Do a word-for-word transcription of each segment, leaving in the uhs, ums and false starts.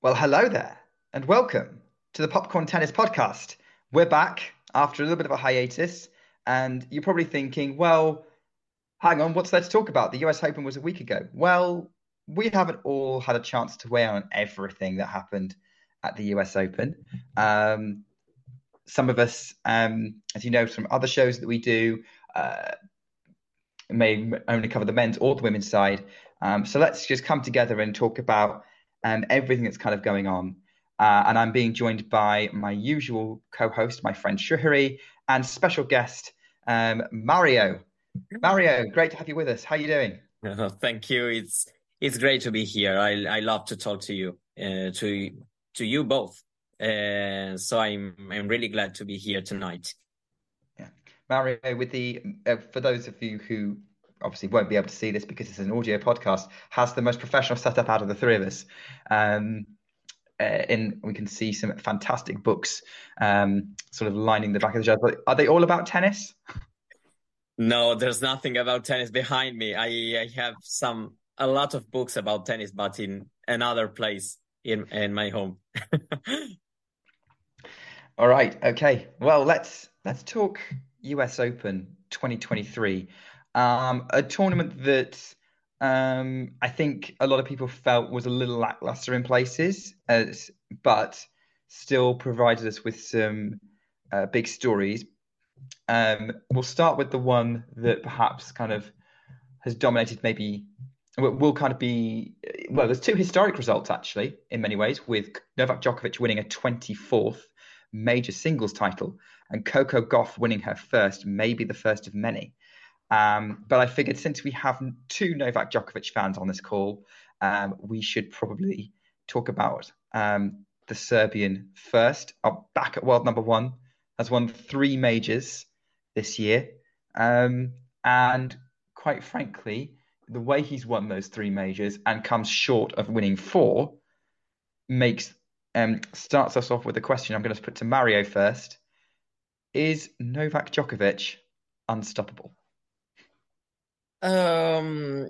Well, hello there, and welcome to the Popcorn Tennis Podcast. We're back after a little bit of a hiatus, and you're probably thinking, well, hang on, what's there to talk about? The U S Open was a week ago. Well, we haven't all had a chance to weigh in on everything that happened at the U S Open. Um, some of us, um, as you know, from other shows that we do, uh, may only cover the men's or the women's side. Um, so let's just come together and talk about and everything that's kind of going on. Uh, and I'm being joined by my usual co-host, my friend Srihari, and special guest, um, Mario. Mario, great to have you with us. How are you doing? Oh, thank you. It's it's great to be here. I I love to talk to you, uh, to to you both. Uh, so I'm I'm really glad to be here tonight. Yeah, Mario, with the uh, for those of you who obviously won't be able to see this because it's an audio podcast, has the most professional setup out of the three of us. Um, uh, and we can see some fantastic books um, sort of lining the back of the shelf. Are they all about tennis? No, there's nothing about tennis behind me. I, I have some a lot of books about tennis, but in another place in, in my home. All right. Okay. Well, let's let's talk U S Open twenty twenty-three. Um, a tournament that um, I think a lot of people felt was a little lackluster in places, as, but still provided us with some uh, big stories. Um, we'll start with the one that perhaps kind of has dominated maybe, will kind of be, well, there's two historic results actually in many ways, with Novak Djokovic winning a twenty-fourth major singles title and Coco Gauff winning her first, maybe the first of many. Um, but I figured since we have two Novak Djokovic fans on this call, um, we should probably talk about um, the Serbian first. Up back at world number one, has won three majors this year. Um, and quite frankly, the way he's won those three majors and comes short of winning four makes um, starts us off with a question I'm going to put to Mario first. Is Novak Djokovic unstoppable? Um,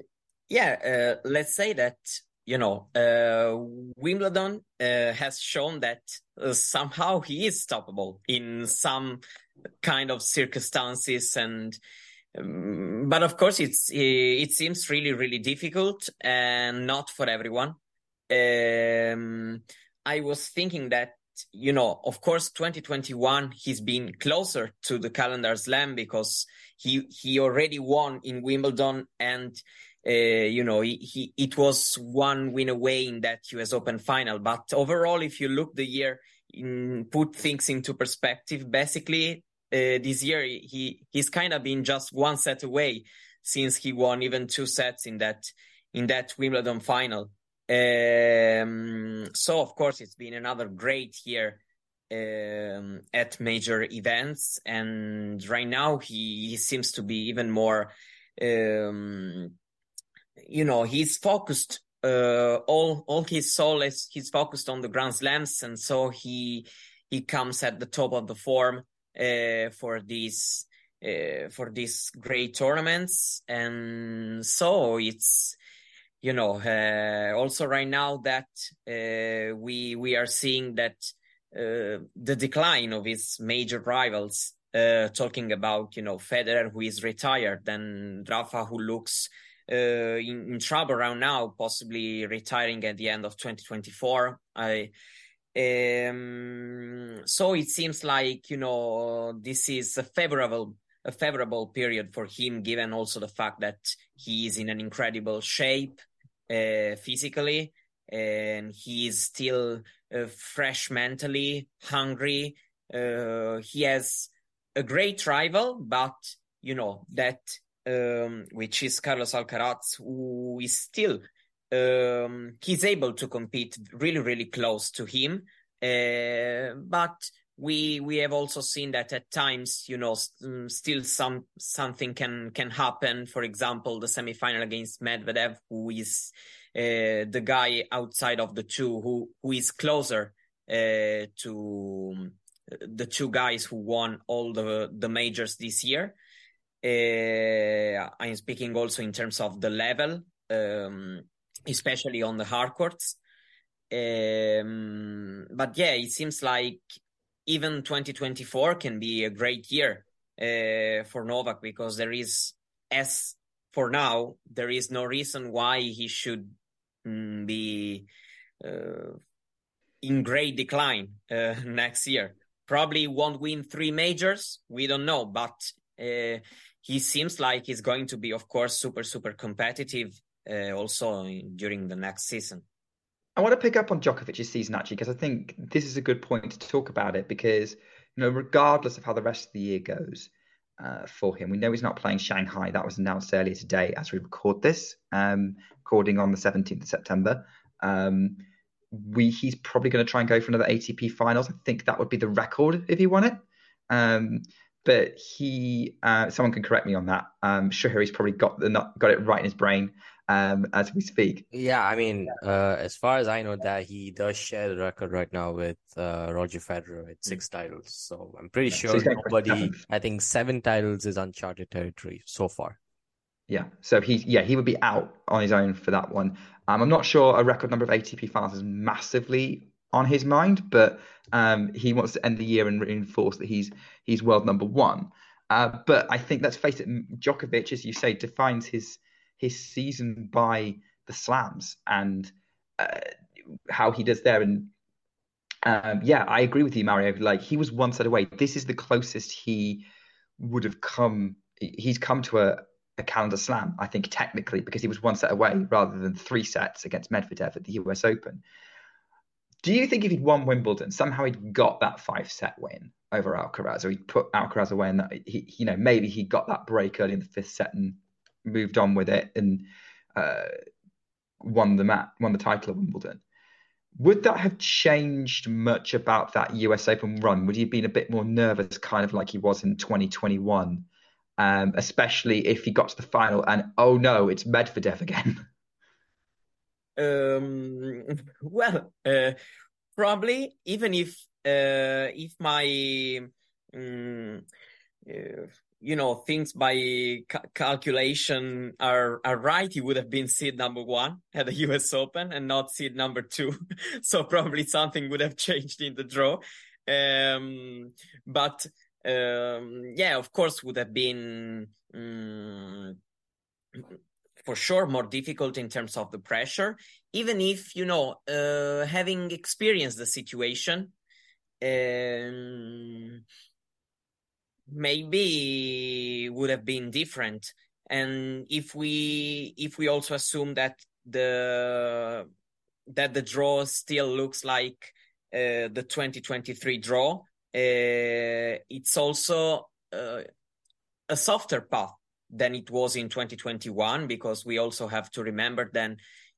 yeah, uh, let's say that, you know, uh, Wimbledon uh, has shown that uh, somehow he is stoppable in some kind of circumstances. And, um, but of course, it's, it seems really, really difficult and not for everyone. Um, I was thinking that, you know, of course, twenty twenty-one, he's been closer to the calendar slam because he he already won in Wimbledon. And, uh, you know, he, he it was one win away in that U S Open final. But overall, if you look the year, in, put things into perspective, basically, uh, this year, he he's kind of been just one set away since he won even two sets in that in that Wimbledon final. Um, so of course it's been another great year um, at major events, and right now he, he seems to be even more, um, you know, he's focused uh, all all his soul is he's focused on the Grand Slams, and so he he comes at the top of the form uh, for these uh, for these great tournaments, and so it's. You know, uh, also right now that uh, we we are seeing that uh, the decline of his major rivals, uh, talking about, you know, Federer, who is retired, and Rafa, who looks uh, in, in trouble right now, possibly retiring at the end of twenty twenty-four. I, um, so it seems like, you know, this is a favorable a favorable period for him, given also the fact that he is in an incredible shape uh, physically, and he is still uh, fresh mentally, hungry. Uh, he has a great rival, but, you know, that, um, which is Carlos Alcaraz, who is still, um, he's able to compete really, really close to him. Uh, but We we have also seen that at times, you know, st- still some something can can happen. For example, the semifinal against Medvedev, who is uh, the guy outside of the two who who is closer uh, to the two guys who won all the the majors this year. Uh, I'm speaking also in terms of the level, um, especially on the hard courts. Um, but yeah, it seems like even twenty twenty-four can be a great year uh, for Novak, because there is, as for now, there is no reason why he should um, be uh, in great decline uh, next year. Probably won't win three majors. We don't know, but uh, he seems like he's going to be, of course, super, super competitive uh, also in, during the next season. I want to pick up on Djokovic's season, actually, because I think this is a good point to talk about it, because, you know, regardless of how the rest of the year goes uh, for him, we know he's not playing Shanghai. That was announced earlier today as we record this, um, recording on the seventeenth of September. Um, we he's probably going to try and go for another A T P Finals. I think that would be the record if he won it. Um, but he, uh, someone can correct me on that. I'm sure he's probably got the not, got it right in his brain. Um, as we speak. Yeah, I mean, uh, as far as I know, that he does share the record right now with uh, Roger Federer with six mm-hmm. titles. So I'm pretty yeah, sure nobody. I think seven titles is uncharted territory so far. Yeah, so he yeah he would be out on his own for that one. Um, I'm not sure a record number of A T P finals is massively on his mind, but um, he wants to end the year and reinforce that he's he's world number one. Uh, but I think, let's face it, Djokovic, as you say, defines his. his season by the slams and uh, how he does there. And um, yeah, I agree with you, Mario. Like, he was one set away. This is the closest he would have come. He's come to a, a calendar slam, I think, technically, because he was one set away rather than three sets against Medvedev at the U S Open. Do you think if he'd won Wimbledon, somehow he'd got that five-set win over Alcaraz, or he'd put Alcaraz away and that he, you know, maybe he got that break early in the fifth set and moved on with it and uh, won the mat, won the title of Wimbledon? Would that have changed much about that U S Open run? Would he have been a bit more nervous, kind of like he was in twenty twenty-one, um, especially if he got to the final and, oh no, it's Medvedev again? Um, well, uh, probably, even if uh, if my... Um, uh, you know, things by ca- calculation are, are right, he would have been seed number one at the U S Open and not seed number two. So probably something would have changed in the draw. Um, but um, yeah, of course, would have been um, for sure more difficult in terms of the pressure, even if, you know, uh, having experienced the situation, um, maybe would have been different. And if we if we also assume that the that the draw still looks like uh, the twenty twenty-three draw, uh, it's also uh, a softer path than it was in twenty twenty-one, because we also have to remember then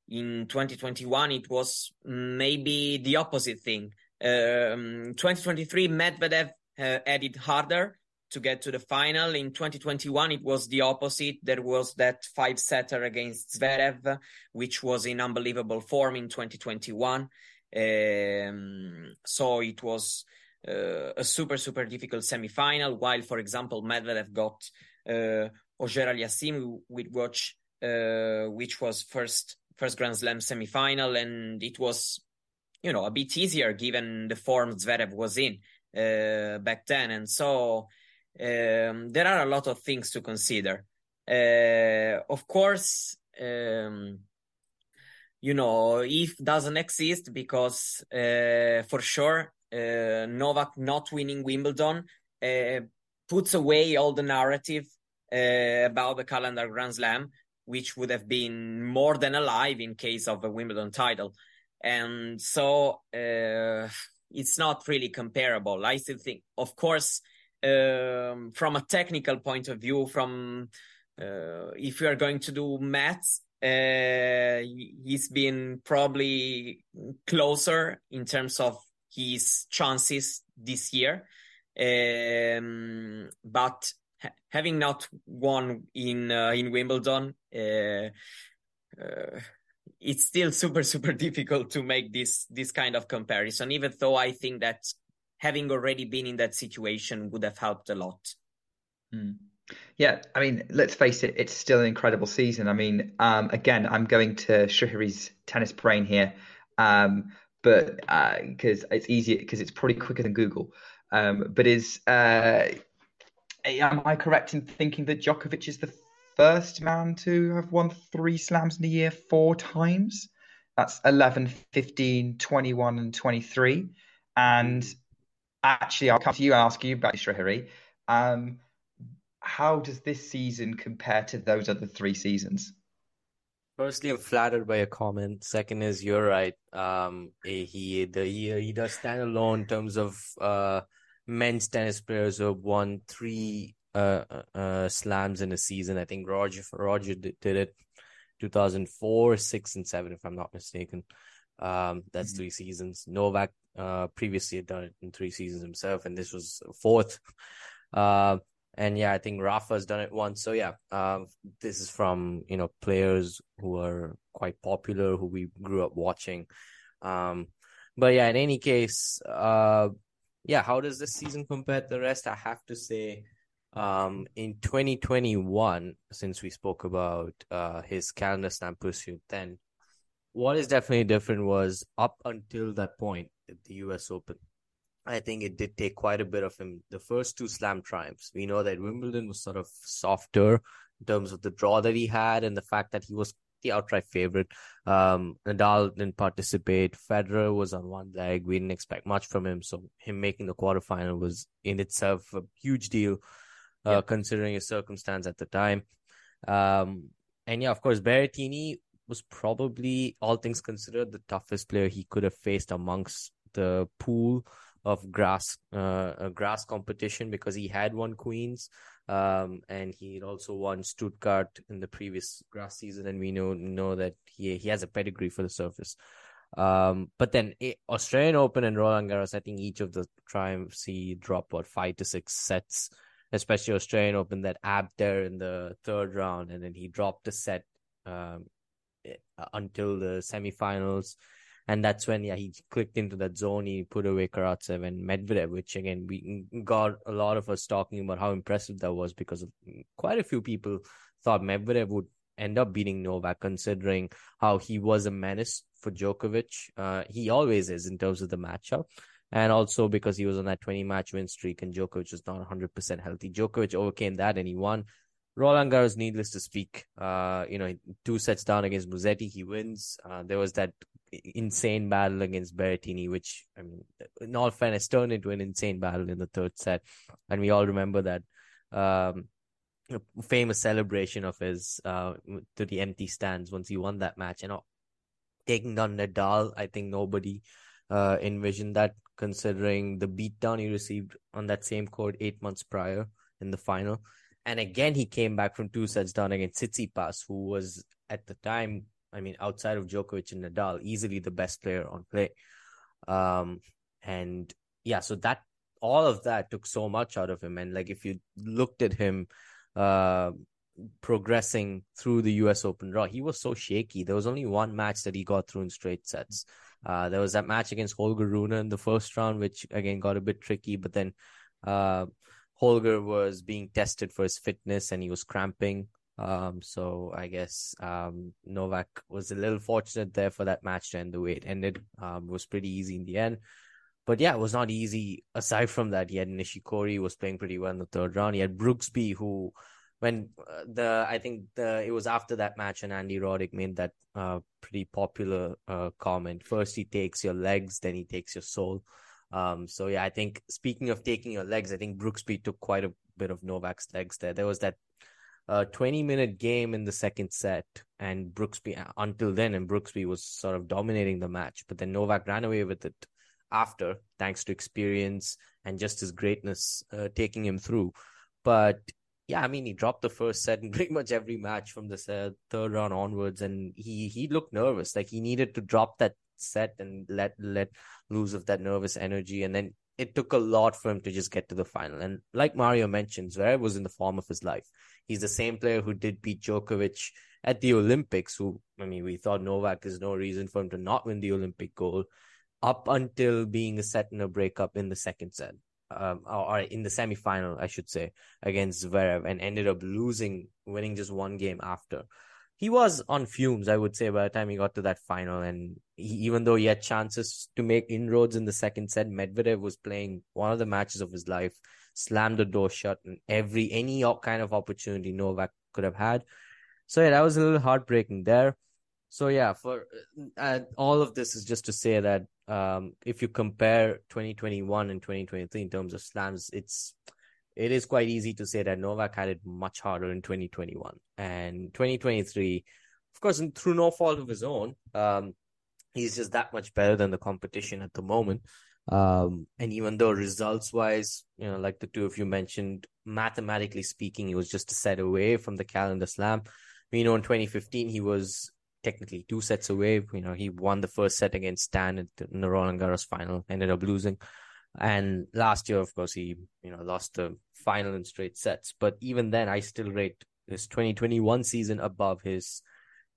in twenty twenty-one it was maybe the opposite thing. Um, twenty twenty-three Medvedev uh, had it harder to get to the final. In twenty twenty-one, it was the opposite. There was that five-setter against Zverev, which was in unbelievable form in twenty twenty-one. Um, so it was uh, a super, super difficult semifinal, while, for example, Medvedev got uh, Oger Aliassime, which, uh, which was first first Grand Slam semifinal, and it was, you know, a bit easier given the form Zverev was in uh, back then. And so... Um, there are a lot of things to consider. Uh, of course, um, you know, if doesn't exist, because uh, for sure, uh, Novak not winning Wimbledon uh, puts away all the narrative uh, about the calendar Grand Slam, which would have been more than alive in case of a Wimbledon title. And so uh, it's not really comparable. I still think, of course, Um, from a technical point of view, from uh, if you are going to do maths, uh, he's been probably closer in terms of his chances this year. Um, but ha- having not won in uh, in Wimbledon, uh, uh, it's still super super difficult to make this this kind of comparison. Even though I think that having already been in that situation would have helped a lot. Mm. Yeah, I mean, let's face it, it's still an incredible season. I mean, um, again, I'm going to Srihari's tennis brain here. Um, but because uh, it's easier, because it's probably quicker than Google. Um, but is uh, am I correct in thinking that Djokovic is the first man to have won three slams in a year four times? That's eleven, fifteen, twenty-one, and twenty-three. And actually, I'll come to you and ask you about Srihari. Um, how does this season compare to those other three seasons? Firstly, I'm flattered by your comment. Second is, you're right. Um, he, the, he, he does stand alone in terms of uh, men's tennis players who have won three uh, uh, slams in a season. I think Roger Roger did, did it two thousand four, six, and seven, if I'm not mistaken. Um, that's mm-hmm. three seasons. Novak uh, previously had done it in three seasons himself, and this was fourth. Uh, and yeah, I think Rafa's done it once. So yeah, um, this is from, you know, players who are quite popular, who we grew up watching. Um, but yeah, in any case, uh, yeah, how does this season compare to the rest? I have to say, um, in twenty twenty-one, since we spoke about uh, his calendar slam pursuit then, what is definitely different was up until that point at the U S Open, I think it did take quite a bit of him. The first two slam triumphs, we know that Wimbledon was sort of softer in terms of the draw that he had and the fact that he was the outright favorite. Um, Nadal didn't participate. Federer was on one leg. We didn't expect much from him. So him making the quarterfinal was in itself a huge deal, uh, yeah. considering his circumstance at the time. Um, and yeah, of course, Berrettini was probably, all things considered, the toughest player he could have faced amongst the pool of grass uh, grass competition, because he had won Queens um, and he also won Stuttgart in the previous grass season, and we know know that he he has a pedigree for the surface. Um, but then it, Australian Open and Roland Garros, I think each of the triumphs he dropped about five to six sets, especially Australian Open, that ab there in the third round, and then he dropped a set um, until the semifinals. And that's when yeah he clicked into that zone. He put away Karatsev and Medvedev, which again, we got a lot of us talking about how impressive that was, because quite a few people thought Medvedev would end up beating Novak, considering how he was a menace for Djokovic. Uh, he always is in terms of the matchup. And also because he was on that twenty-match win streak and Djokovic was not one hundred percent healthy. Djokovic overcame that and he won. Roland Garros, needless to speak, uh, you know, two sets down against Musetti, he wins. Uh, there was that insane battle against Berrettini, which, I mean, in all fairness, turned into an insane battle in the third set. And we all remember that um, famous celebration of his uh, to the empty stands once he won that match. And uh, taking down Nadal, I think nobody uh, envisioned that, considering the beatdown he received on that same court eight months prior in the final. And again, he came back from two sets down against Tsitsipas, who was at the time, I mean, outside of Djokovic and Nadal, easily the best player on clay. Um, and yeah, so that, all of that took so much out of him. And like, if you looked at him uh, progressing through the U S Open draw, he was so shaky. There was only one match that he got through in straight sets. Uh, there was that match against Holger Rune in the first round, which again got a bit tricky, but then uh, Holger was being tested for his fitness and he was cramping. Um, so I guess um, Novak was a little fortunate there for that match to end the way it ended. Um, it was pretty easy in the end. But yeah, it was not easy. Aside from that, he had Nishikori, who was playing pretty well in the third round. He had Brooksby, who, when the, I think the, it was after that match, and Andy Roddick made that uh, pretty popular uh, comment. First he takes your legs, then he takes your soul. Um, so yeah, I think, speaking of taking your legs, I think Brooksby took quite a bit of Novak's legs there. There was that A twenty-minute game in the second set, and Brooksby until then, and Brooksby was sort of dominating the match. But then Novak ran away with it after, thanks to experience and just his greatness uh, taking him through. But yeah, I mean, he dropped the first set in pretty much every match from the set, third round onwards, and he he looked nervous. Like, he needed to drop that set and let let loose of that nervous energy, and then it took a lot for him to just get to the final. And like Mario mentioned, Zverev was in the form of his life. He's the same player who did beat Djokovic at the Olympics, who, I mean, we thought Novak is no reason for him to not win the Olympic gold, up until being a set and a breakup in the second set, um, or in the semifinal, I should say, against Zverev, and ended up losing, winning just one game after. He was on fumes, I would say, by the time he got to that final, and he, even though he had chances to make inroads in the second set, Medvedev was playing one of the matches of his life, slammed the door shut, and every any kind of opportunity Novak could have had. So yeah, that was a little heartbreaking there. So yeah, for uh, all of this is just to say that um, if you compare twenty twenty-one and twenty twenty-three in terms of slams, it's it is quite easy to say that Novak had it much harder in twenty twenty-one and twenty twenty-three. Of course, and through no fault of his own, um, he's just that much better than the competition at the moment. Um, and even though results-wise, you know, like the two of you mentioned, mathematically speaking, he was just a set away from the calendar slam. We know in twenty fifteen he was technically two sets away. You know, he won the first set against Stan in the Roland Garros final, ended up losing. And last year, of course, he you know lost the final in straight sets. But even then, I still rate his twenty twenty-one season above his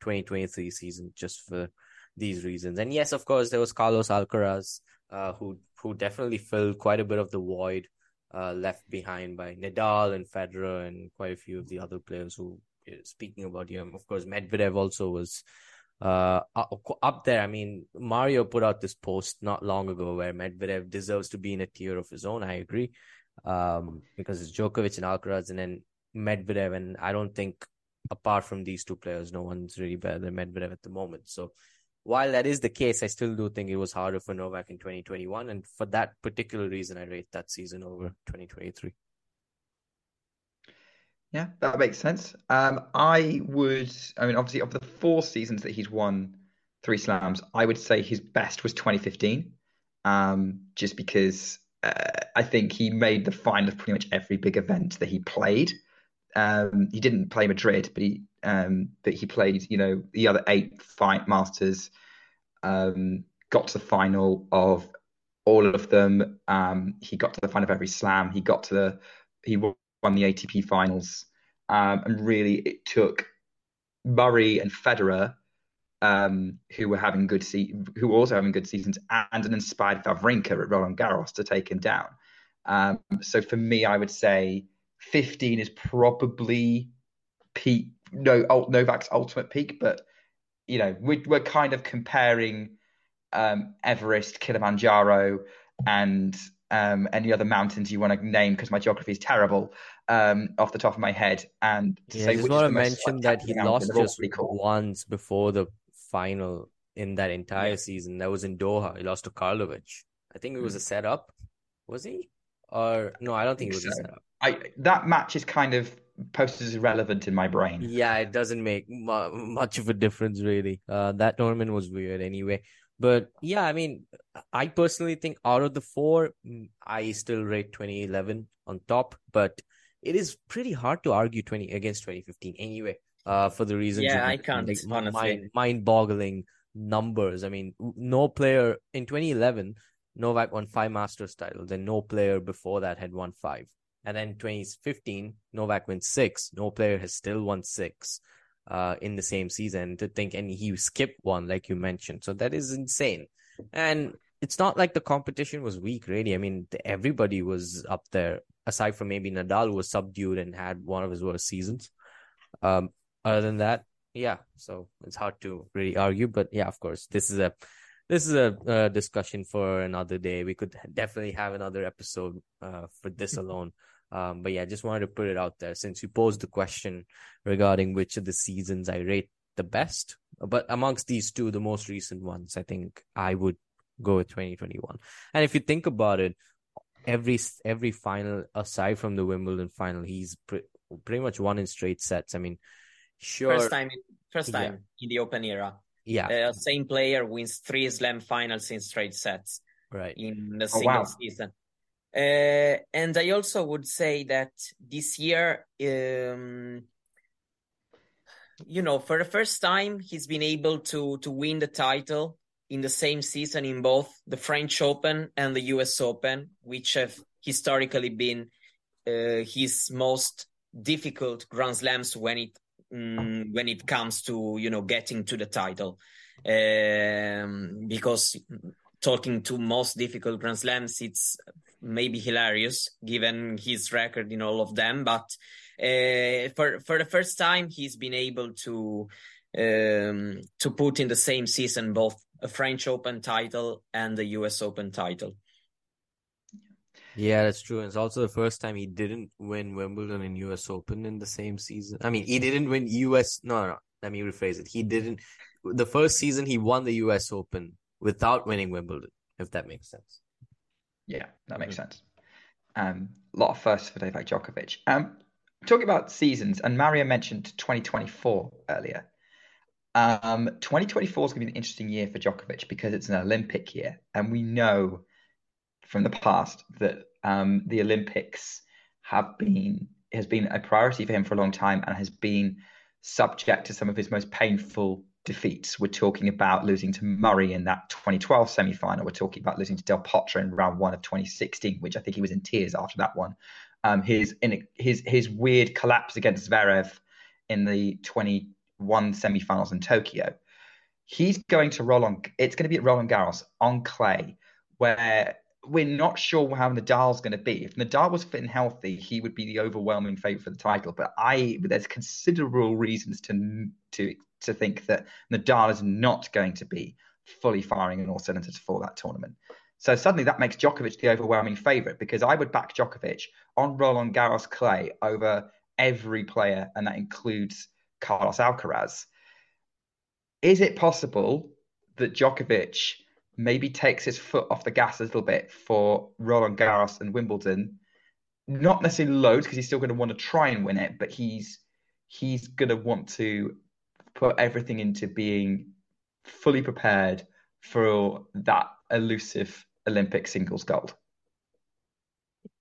twenty twenty-three season just for these reasons. And yes, of course, there was Carlos Alcaraz, uh, who who definitely filled quite a bit of the void uh, left behind by Nadal and Federer and quite a few of the other players who, speaking about him, of course, Medvedev also was uh, up there. I mean, Mario put out this post not long ago where Medvedev deserves to be in a tier of his own. I agree, um, because it's Djokovic and Alcaraz and then Medvedev, and I don't think apart from these two players, no one's really better than Medvedev at the moment. So while that is the case, I still do think it was harder for Novak in twenty twenty-one. And for that particular reason, I rate that season over twenty twenty-three. Yeah, that makes sense. Um, I would, I mean, obviously, of the four seasons that he's won three slams, I would say his best was twenty fifteen, um, just because uh, I think he made the final of pretty much every big event that he played. Um, he didn't play Madrid, but he um, but he played, you know, the other eight fight Masters, um, got to the final of all of them. Um, he got to the final of every slam. He got to the he won the A T P Finals, um, and really it took Murray and Federer, um, who were having good se- who were also having good seasons, and an inspired Vavrinka at Roland Garros to take him down. Um, so for me, I would say fifteen is probably peak, no, Novak's ultimate peak, but you know, we're, we're kind of comparing um, Everest, Kilimanjaro, and um, any other mountains you want to name, because my geography is terrible um, off the top of my head. And to yeah, say I just want to mention that he lost just cool. once before the final in that entire yeah. season. That was in Doha. He lost to Karlovic. I think it was a setup. Was he? Or no, I don't think, I think it was so. a setup. I, that match is kind of posted as irrelevant in my brain. Yeah, it doesn't make m- much of a difference, really. Uh, that tournament was weird anyway. But yeah, I mean, I personally think out of the four, I still rate twenty eleven on top. But it is pretty hard to argue twenty against twenty fifteen anyway, uh, for the reasons. Yeah, I can't. Like, mind, mind-boggling numbers. I mean, no player in twenty eleven, Novak won five Masters titles, and no player before that had won five. And then twenty fifteen, Novak wins six. No player has still won six uh, in the same season. To think, and he skipped one, like you mentioned. So that is insane. And it's not like the competition was weak, really. I mean, everybody was up there, aside from maybe Nadal, who was subdued and had one of his worst seasons. Um, other than that, yeah. So it's hard to really argue. But yeah, of course, this is a... This is a uh, discussion for another day. We could definitely have another episode uh, for this alone. Um, but yeah, I just wanted to put it out there since you posed the question regarding which of the seasons I rate the best. But amongst these two, the most recent ones, I think I would go with twenty twenty-one. And if you think about it, every every final, aside from the Wimbledon final, he's pre- pretty much won in straight sets. I mean, sure. First time, in, first time yeah. in the Open era. Yeah, uh, same player wins three slam finals in straight sets, right? In the single oh, wow. season. Uh, and I also would say that this year, um, you know, for the first time, he's been able to to win the title in the same season in both the French Open and the U S Open, which have historically been uh, his most difficult Grand Slams when it. when it comes to, you know, getting to the title. Um, because talking to most difficult Grand Slams, it's maybe hilarious given his record in all of them. But uh, for for the first time, he's been able to um, to put in the same season both a French Open title and the U S Open title. Yeah, that's true. And it's also the first time he didn't win Wimbledon and U S Open in the same season. I mean, he didn't win U S No, no, no. Let me rephrase it. He didn't. The first season, he won the U S Open without winning Wimbledon, if that makes sense. Yeah, that makes mm-hmm. sense. Um, a lot of firsts for Novak Djokovic. Um, talking about seasons, and Mario mentioned twenty twenty-four earlier. Um, twenty twenty-four is going to be an interesting year for Djokovic because it's an Olympic year, and we know from the past that um, the Olympics have been has been a priority for him for a long time and has been subject to some of his most painful defeats. We're talking about losing to Murray in that twenty twelve semi-final. We're talking about losing to Del Potro in round one of twenty sixteen, which I think he was in tears after that one. Um, his in, his his weird collapse against Zverev in the twenty-one semi-finals in Tokyo. He's going to Roland. It's going to be at Roland Garros on clay, where we're not sure how Nadal's going to be. If Nadal was fit and healthy, he would be the overwhelming favourite for the title. But I, there's considerable reasons to to to think that Nadal is not going to be fully firing on all cylinders for that tournament. So suddenly that makes Djokovic the overwhelming favourite, because I would back Djokovic on Roland Garros clay over every player, and that includes Carlos Alcaraz. Is it possible that Djokovic maybe takes his foot off the gas a little bit for Roland Garros and Wimbledon? Not necessarily loads, because he's still going to want to try and win it, but he's he's going to want to put everything into being fully prepared for that elusive Olympic singles gold.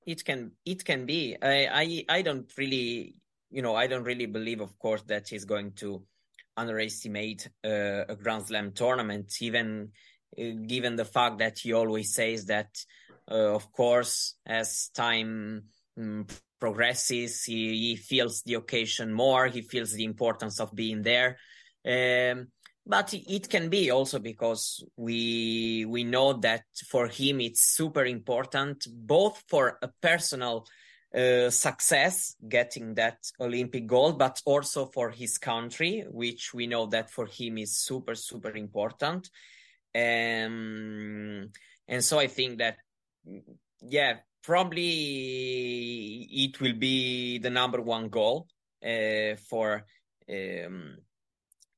It can it can be. I I, I don't really you know I don't really believe, of course, that he's going to underestimate uh, a Grand Slam tournament, even. Given the fact that he always says that, uh, of course, as time um, progresses, he, he feels the occasion more, he feels the importance of being there. Um, but it can be also because we we know that for him it's super important, both for a personal uh, success, getting that Olympic gold, but also for his country, which we know that for him is super, super important. Um, and so I think that, yeah, probably it will be the number one goal uh, for um,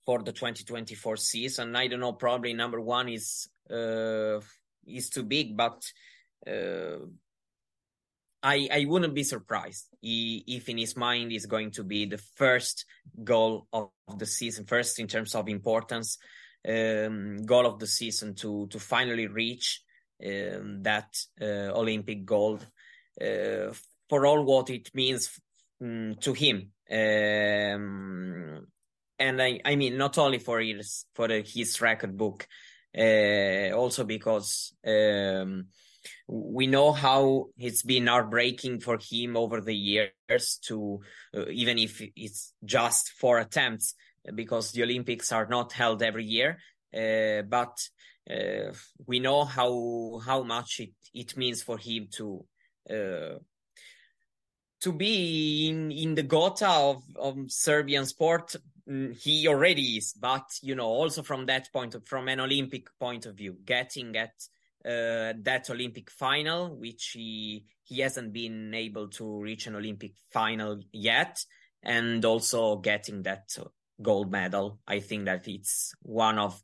for the twenty twenty-four season. I don't know, probably number one is uh, is too big, but uh, I I wouldn't be surprised if in his mind is going to be the first goal of the season, first in terms of importance. Um, goal of the season to to finally reach um, that uh, Olympic gold uh, for all what it means um, to him, um, and I, I mean not only for his for the, his record book, uh, also because um, we know how it's been heartbreaking for him over the years to uh, even if it's just four attempts. Because the Olympics are not held every year, uh, but uh, we know how how much it, it means for him to uh, to be in, in the gota of, of Serbian sport. He already is, but you know, also from that point of, from an Olympic point of view, getting at uh, that Olympic final, which he he hasn't been able to reach an Olympic final yet, and also getting that gold medal. I think that it's one of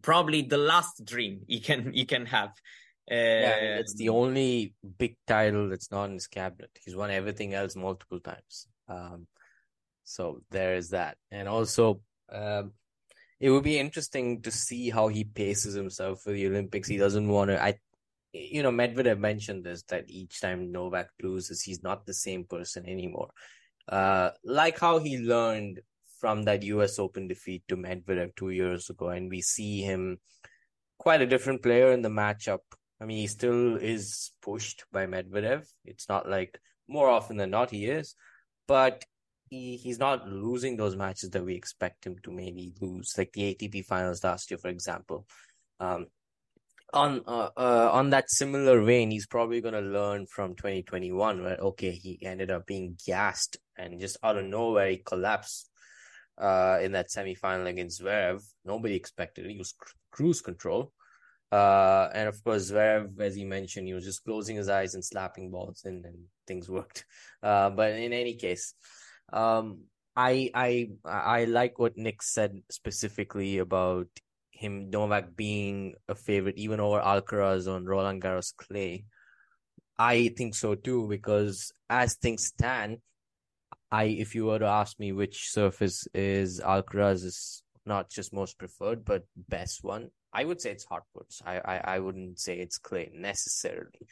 probably the last dream he can he can have. Uh, yeah, it's the only big title that's not in his cabinet. He's won everything else multiple times. Um, so there is that. And also, um, it would be interesting to see how he paces himself for the Olympics. He doesn't want to. I, you know, Medvedev mentioned this, that each time Novak loses, he's not the same person anymore. Uh, like how he learned from that U S Open defeat to Medvedev two years ago. And we see him quite a different player in the matchup. I mean, he still is pushed by Medvedev. It's not like, more often than not, he is. But he, he's not losing those matches that we expect him to maybe lose. Like the A T P Finals last year, for example. Um, on uh, uh, on that similar vein, he's probably going to learn from twenty twenty-one, where, okay, he ended up being gassed and just out of nowhere, he collapsed. uh, in that semifinal against Zverev. Nobody expected it. He was cr- cruise control. Uh, and of course, Zverev, as he mentioned, he was just closing his eyes and slapping balls, and, and things worked. Uh, but in any case, um, I I I like what Nick said specifically about him, Novak being a favorite even over Alcaraz on Roland Garros clay. I think so too, because as things stand, I if you were to ask me which surface is Alcaraz's not just most preferred but best one, I would say it's hardwoods. I, I, I wouldn't say it's clay necessarily,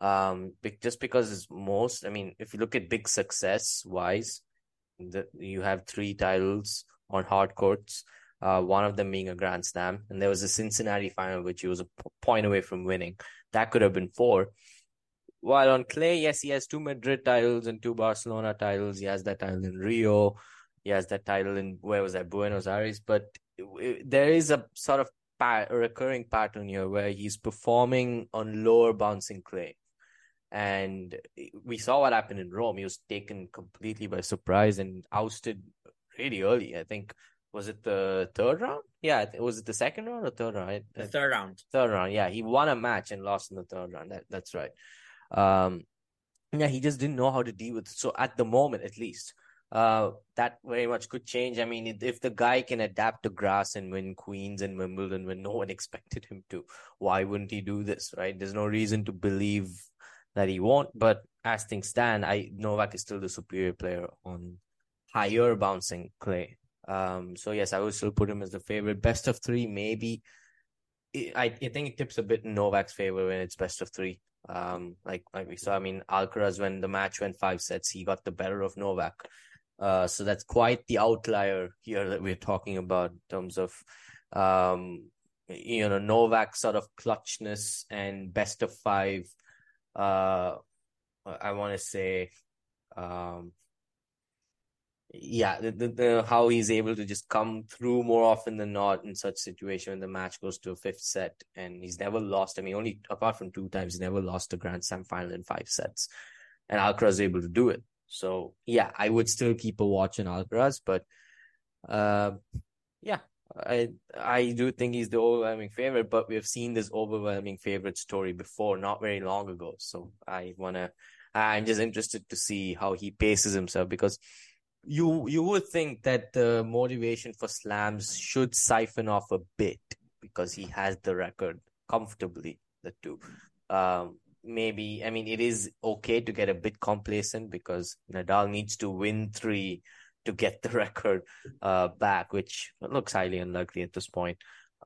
um, just because it's most. I mean, if you look at big success wise, the, you have three titles on hard courts. Uh, one of them being a Grand Slam, and there was a Cincinnati final which he was a point away from winning. That could have been four. While on clay, yes, he has two Madrid titles and two Barcelona titles. He has that title in Rio. He has that title in, where was that, Buenos Aires. But it, it, there is a sort of pa- a recurring pattern here where he's performing on lower bouncing clay. And we saw what happened in Rome. He was taken completely by surprise and ousted really early. I think, was it the third round? Yeah, was it the second round or third round? The third round. Third round, yeah. He won a match and lost in the third round. That, that's right. Um, yeah, he just didn't know how to deal with it. So at the moment, at least, uh, that very much could change. I mean, if the guy can adapt to grass and win Queens and Wimbledon when no one expected him to, why wouldn't he do this, right? There's no reason to believe that he won't. But as things stand, I Novak is still the superior player on higher bouncing clay. Um, so yes, I would still put him as the favorite. Best of three, maybe. I, I think it tips a bit in Novak's favor when it's best of three. Um, like like we saw, I mean, Alcaraz, when the match went five sets, he got the better of Novak. Uh, so that's quite the outlier here that we're talking about in terms of, um, you know, Novak's sort of clutchness and best of five. Uh, I want to say, um, yeah, the, the, the how he's able to just come through more often than not in such situation when the match goes to a fifth set, and he's never lost. I mean, only apart from two times, he never lost a Grand Slam final in five sets, and Alcaraz is able to do it. So yeah, I would still keep a watch on Alcaraz, but uh, yeah, I I do think he's the overwhelming favorite. But we have seen this overwhelming favorite story before, not very long ago. So I wanna, I'm just interested to see how he paces himself, because You you would think that the motivation for slams should siphon off a bit, because he has the record comfortably, the two. Um, maybe, I mean, it is okay to get a bit complacent, because Nadal needs to win three to get the record uh, back, which looks highly unlikely at this point.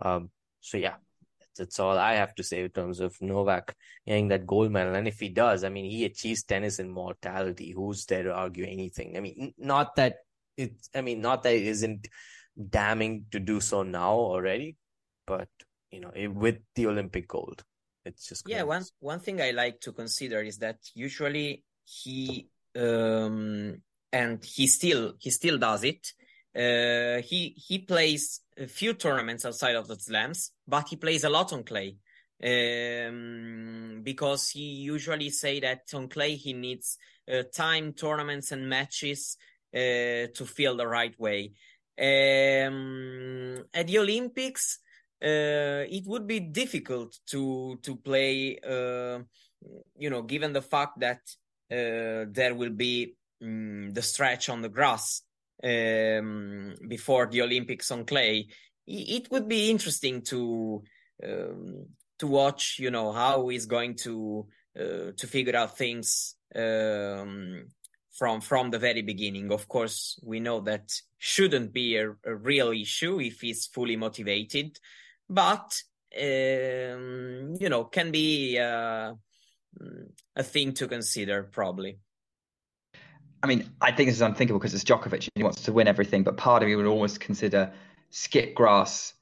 Um, so yeah, that's, that's all I have to say in terms of Novak getting that gold medal. And if he does, I mean, he achieves tennis immortality. Who's there to argue anything? I mean, not that it's, I mean, not that it isn't damning to do so now already, but you know, it, with the Olympic gold, it's just crazy. Yeah. One one thing I like to consider is that usually he um and he still he still does it. Uh, he he plays a few tournaments outside of the slams, but he plays a lot on clay, um, because he usually say that on clay he needs uh, time, tournaments, and matches uh, to feel the right way. Um, at the Olympics, uh, it would be difficult to to play, uh, you know, given the fact that uh, there will be um, the stretch on the grass. Um, before the Olympics on clay, it would be interesting to um, to watch, you know, how he's going to uh, to figure out things um, from from the very beginning. Of course, we know that shouldn't be a, a real issue if he's fully motivated, but um, you know, can be uh, a thing to consider probably. I mean, I think this is unthinkable because it's Djokovic and he wants to win everything. But part of me would almost consider skip grass,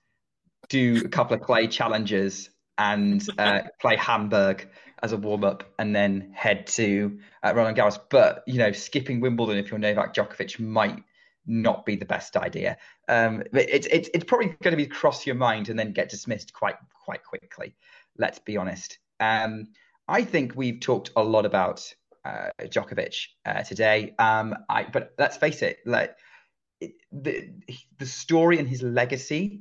do a couple of clay challenges, and uh, play Hamburg as a warm up, and then head to uh, Roland Garros. But you know, skipping Wimbledon if you're Novak Djokovic might not be the best idea. Um, but it's it's it's probably going to be cross your mind and then get dismissed quite quite quickly. Let's be honest. Um, I think we've talked a lot about Uh, Djokovic uh, today, um, I, but let's face it, like the the story and his legacy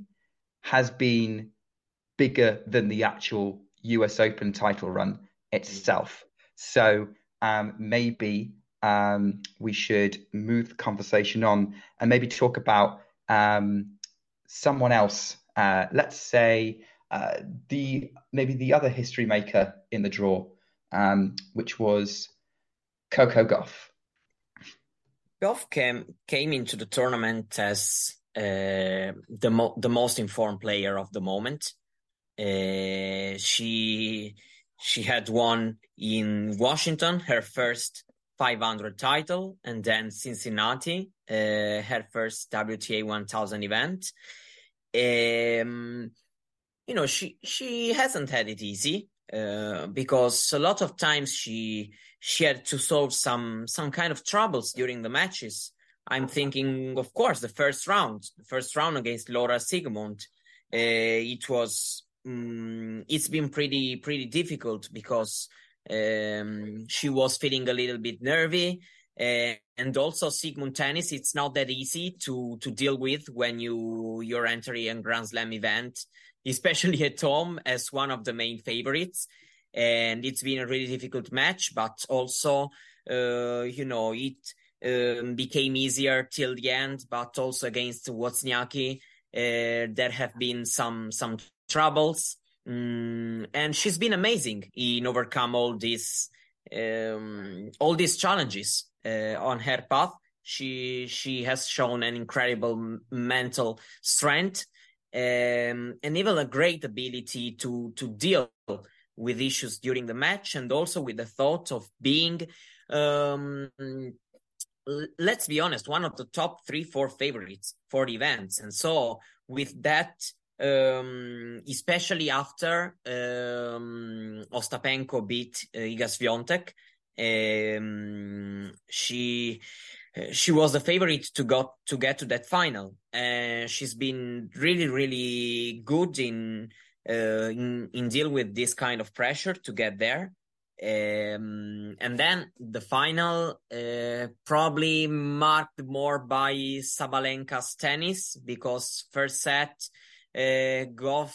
has been bigger than the actual U S Open title run itself. So um, maybe um, we should move the conversation on and maybe talk about um, someone else. Uh, let's say uh, the maybe the other history maker in the draw, um, which was Coco Gauff. Gauff came came into the tournament as uh, the mo- the most informed player of the moment. Uh, she she had won in Washington her first five hundred title, and then Cincinnati uh, her first W T A one thousand event. Um, you know, she she hasn't had it easy uh, because a lot of times she she had to solve some some kind of troubles during the matches. I'm thinking, of course, the first round, the first round against Laura Sigmund. Uh, it was. Um, it's been pretty pretty difficult because um, she was feeling a little bit nervy, uh, and also Sigmund tennis. It's not that easy to to deal with when you you're entering a Grand Slam event, especially at home as one of the main favorites. And it's been a really difficult match, but also uh, you know it um, became easier till the end. But also against Wozniacki, uh, there have been some some. troubles, mm, and she's been amazing in overcome all these um, all these challenges uh, on her path. She she has shown an incredible mental strength um, and even a great ability to to deal with issues during the match, and also with the thought of being, um, let's be honest, one of the top three, four favorites for the events. And so with that, Um, especially after um, Ostapenko beat uh, Iga Świątek, um, she she was the favorite to got to get to that final. Uh, she's been really, really good in, uh, in in deal with this kind of pressure to get there. Um, and then the final uh, probably marked more by Sabalenka's tennis, because first set, Uh, Gauff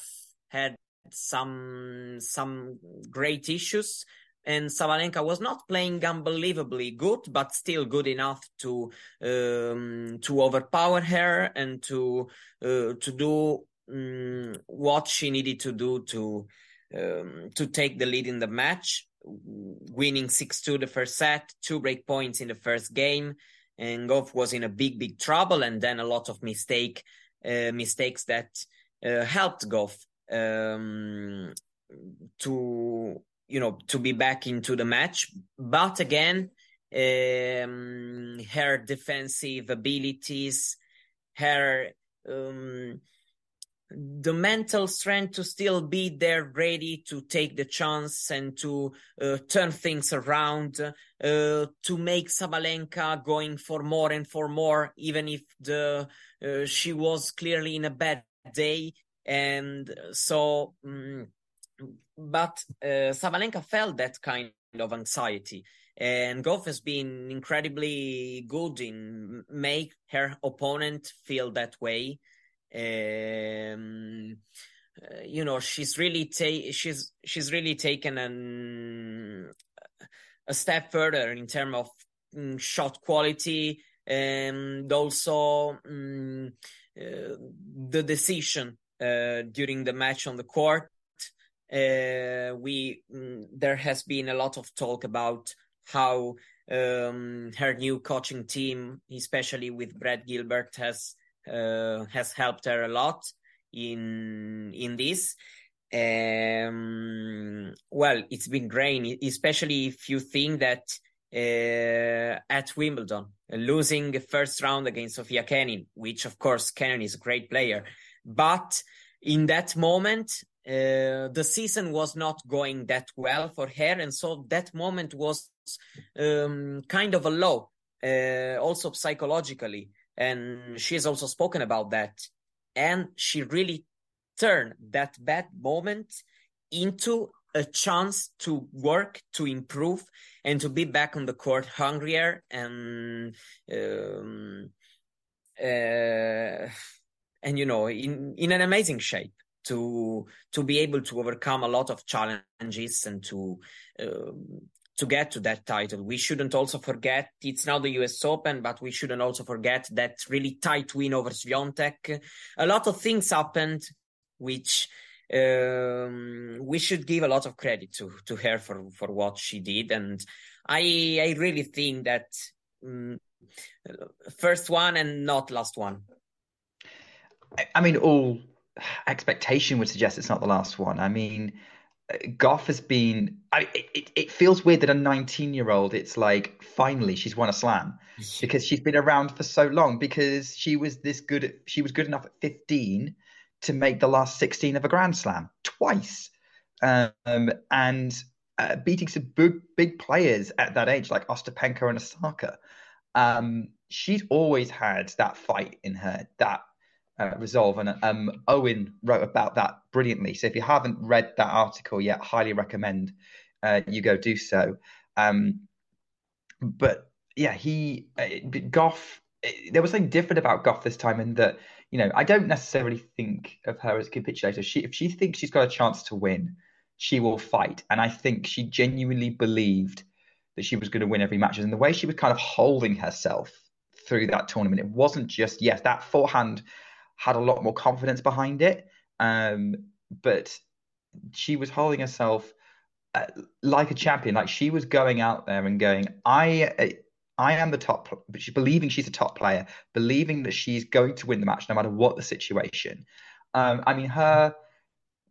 had some some great issues, and Sabalenka was not playing unbelievably good, but still good enough to um, to overpower her and to uh, to do um, what she needed to do to um, to take the lead in the match, winning six two the first set, two break points in the first game, and Gauff was in a big big trouble, and then a lot of mistake uh, mistakes that. Uh, helped Gauff um, to you know to be back into the match, but again, um, her defensive abilities, her um, the mental strength to still be there, ready to take the chance and to uh, turn things around, uh, to make Sabalenka going for more and for more, even if the uh, she was clearly in a bad day. And so um, but uh, Sabalenka felt that kind of anxiety, and Gauff has been incredibly good in make her opponent feel that way. Um, uh, you know, she's really ta- she's she's really taken an a step further in terms of um, shot quality, and also um, Uh, the decision uh, during the match on the court. Uh, we mm, there has been a lot of talk about how um, her new coaching team, especially with Brad Gilbert, has uh, has helped her a lot in in this. Um, well, it's been great, especially if you think that Uh, at Wimbledon, losing the first round against Sofia Kenin, which of course Kenin is a great player, but in that moment uh, the season was not going that well for her, and so that moment was um, kind of a low, uh, also psychologically, and she has also spoken about that, and she really turned that bad moment into a chance to work, to improve, and to be back on the court hungrier and um, uh, and you know, in in an amazing shape to to be able to overcome a lot of challenges and to uh, to get to that title. We shouldn't also forget it's now the U S Open, but we shouldn't also forget that really tight win over Świątek. A lot of things happened, which um, we should give a lot of credit to to her for for what she did. And I I really think that um, first one and not last one. I, I mean, all expectation would suggest it's not the last one. I mean, Gauff has been, I, it, it feels weird that a nineteen year old, it's like, finally she's won a slam, because she's been around for so long, because she was this good. She was good enough at fifteen to make the last sixteen of a grand slam twice. Um, and uh, beating some big, big players at that age, like Ostapenko and Osaka. Um, she's always had that fight in her, that, Uh, resolve. And um, Owen wrote about that brilliantly. So if you haven't read that article yet, highly recommend uh, you go do so. Um, but yeah, he uh, Gauff. There was something different about Gauff this time, in that, you know, I don't necessarily think of her as a capitulator. She, if she thinks she's got a chance to win, she will fight. And I think she genuinely believed that she was going to win every match. And the way she was kind of holding herself through that tournament, it wasn't just yes, that forehand had a lot more confidence behind it. Um, but she was holding herself uh, like a champion. Like, she was going out there and going, I I am the top, but she's believing she's a top player, believing that she's going to win the match no matter what the situation. Um, I mean, her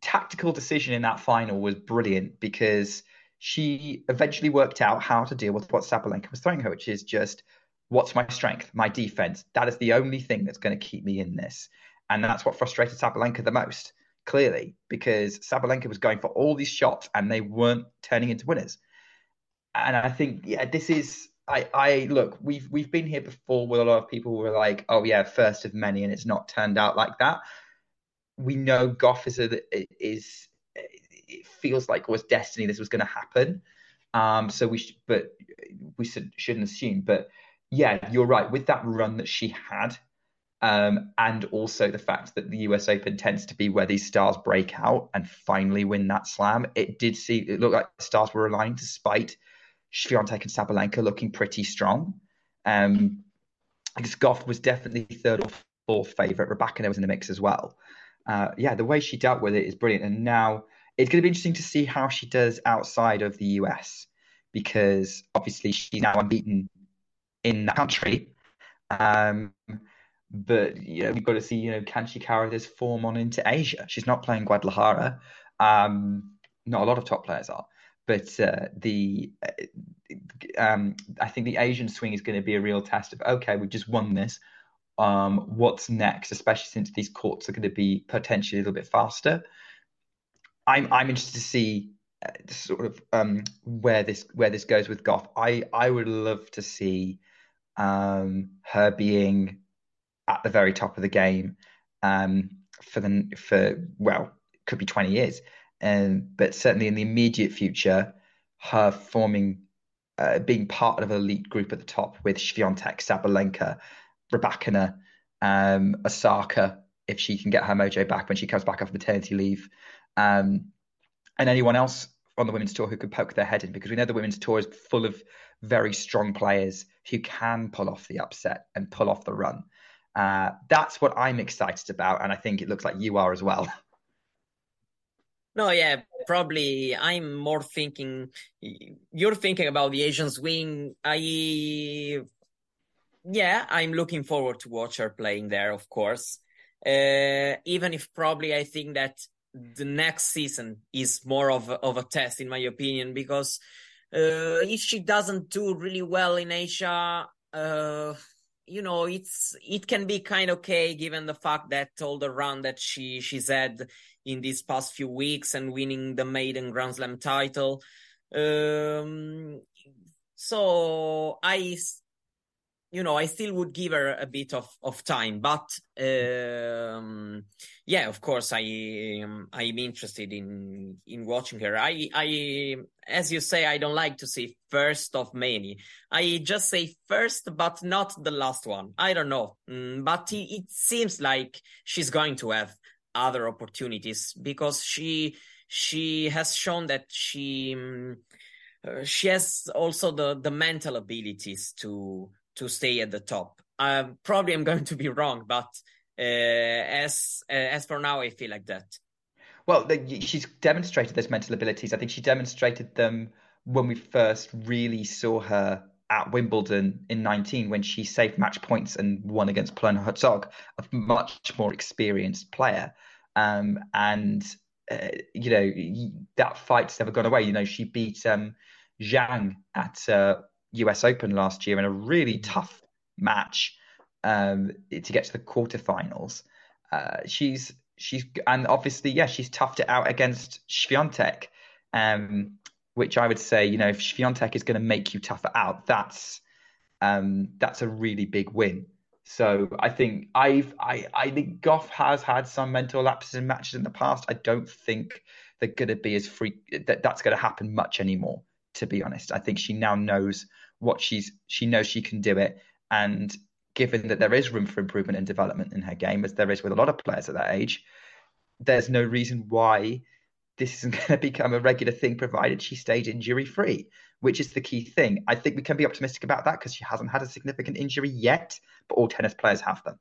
tactical decision in that final was brilliant, because she eventually worked out how to deal with what Sabalenka was throwing her, which is just, what's my strength? My defense. That is the only thing that's going to keep me in this. And that's what frustrated Sabalenka the most, clearly, because Sabalenka was going for all these shots and they weren't turning into winners. And I think, yeah, this is, I, I look, we've, we've been here before with a lot of people who were like, oh yeah, first of many, and it's not turned out like that. We know Gauff is, a, is it feels like was destiny. This was going to happen. Um, so we, sh- but we should, shouldn't assume, but yeah, you're right. With that run that she had, um, and also the fact that the U S Open tends to be where these stars break out and finally win that slam, it did see it looked like the stars were aligned, despite Świątek and Sabalenka looking pretty strong. Um, I guess Gauff was definitely third or fourth favourite. Rybakina was in the mix as well. Uh, yeah, the way she dealt with it is brilliant. And now it's going to be interesting to see how she does outside of the U S, because obviously she's now unbeaten in that country, um, but you know, we've got to see, you know, can she carry this form on into Asia? She's not playing Guadalajara. Um, not a lot of top players are, but uh, the um, I think the Asian swing is going to be a real test of, okay, we've just won this. Um, what's next? Especially since these courts are going to be potentially a little bit faster. I'm I'm interested to see uh, sort of um, where this where this goes with Gauff. I I would love to see Um, her being at the very top of the game um, for the for well, could be twenty years, and um, but certainly in the immediate future, her forming uh, being part of an elite group at the top with Świątek, Sabalenka, Rybakina, um, Osaka, if she can get her mojo back when she comes back off maternity leave, um, and anyone else on the women's tour who could poke their head in, because we know the women's tour is full of very strong players who can pull off the upset and pull off the run. Uh, that's what I'm excited about, and I think it looks like you are as well. No, yeah, probably. I'm more thinking, you're thinking about the Asian swing. I, yeah, I'm looking forward to watch her playing there, of course. Uh, even if probably I think that the next season is more of a, of a test, in my opinion, because Uh, if she doesn't do really well in Asia, uh, you know, it's it can be kind of okay, given the fact that all the run that she she's had in these past few weeks and winning the maiden Grand Slam title. Um, so I you know, I still would give her a bit of, of time. But, um, yeah, of course, I, um, I'm interested in, in watching her. I, I, as you say, I don't like to say first of many. I just say first, but not the last one. I don't know. Mm, but it, it seems like she's going to have other opportunities, because she, she has shown that she, um, uh, she has also the, the mental abilities to, to stay at the top. Uh, probably I'm going to be wrong, but uh, as uh, as for now, I feel like that. Well, the, she's demonstrated those mental abilities. I think she demonstrated them when we first really saw her at Wimbledon in nineteen, when she saved match points and won against Polona Herzog, a much more experienced player. Um, and, uh, you know, that fight's never gone away. You know, she beat um, Zhang at uh, U S Open last year in a really tough match um, to get to the quarterfinals. Uh, she's she's and obviously, yeah, she's toughed it out against Świątek, um, which I would say, you know, if Świątek is going to make you tough it out, that's um, that's a really big win. So I think I've I I think Gauff has had some mental lapses in matches in the past. I don't think they're going to be as freak that that's going to happen much anymore. To be honest, I think she now knows what she's, she knows she can do it. And given that there is room for improvement and development in her game, as there is with a lot of players at that age, there's no reason why this isn't going to become a regular thing, provided she stays injury free, which is the key thing. I think we can be optimistic about that because she hasn't had a significant injury yet, but all tennis players have them.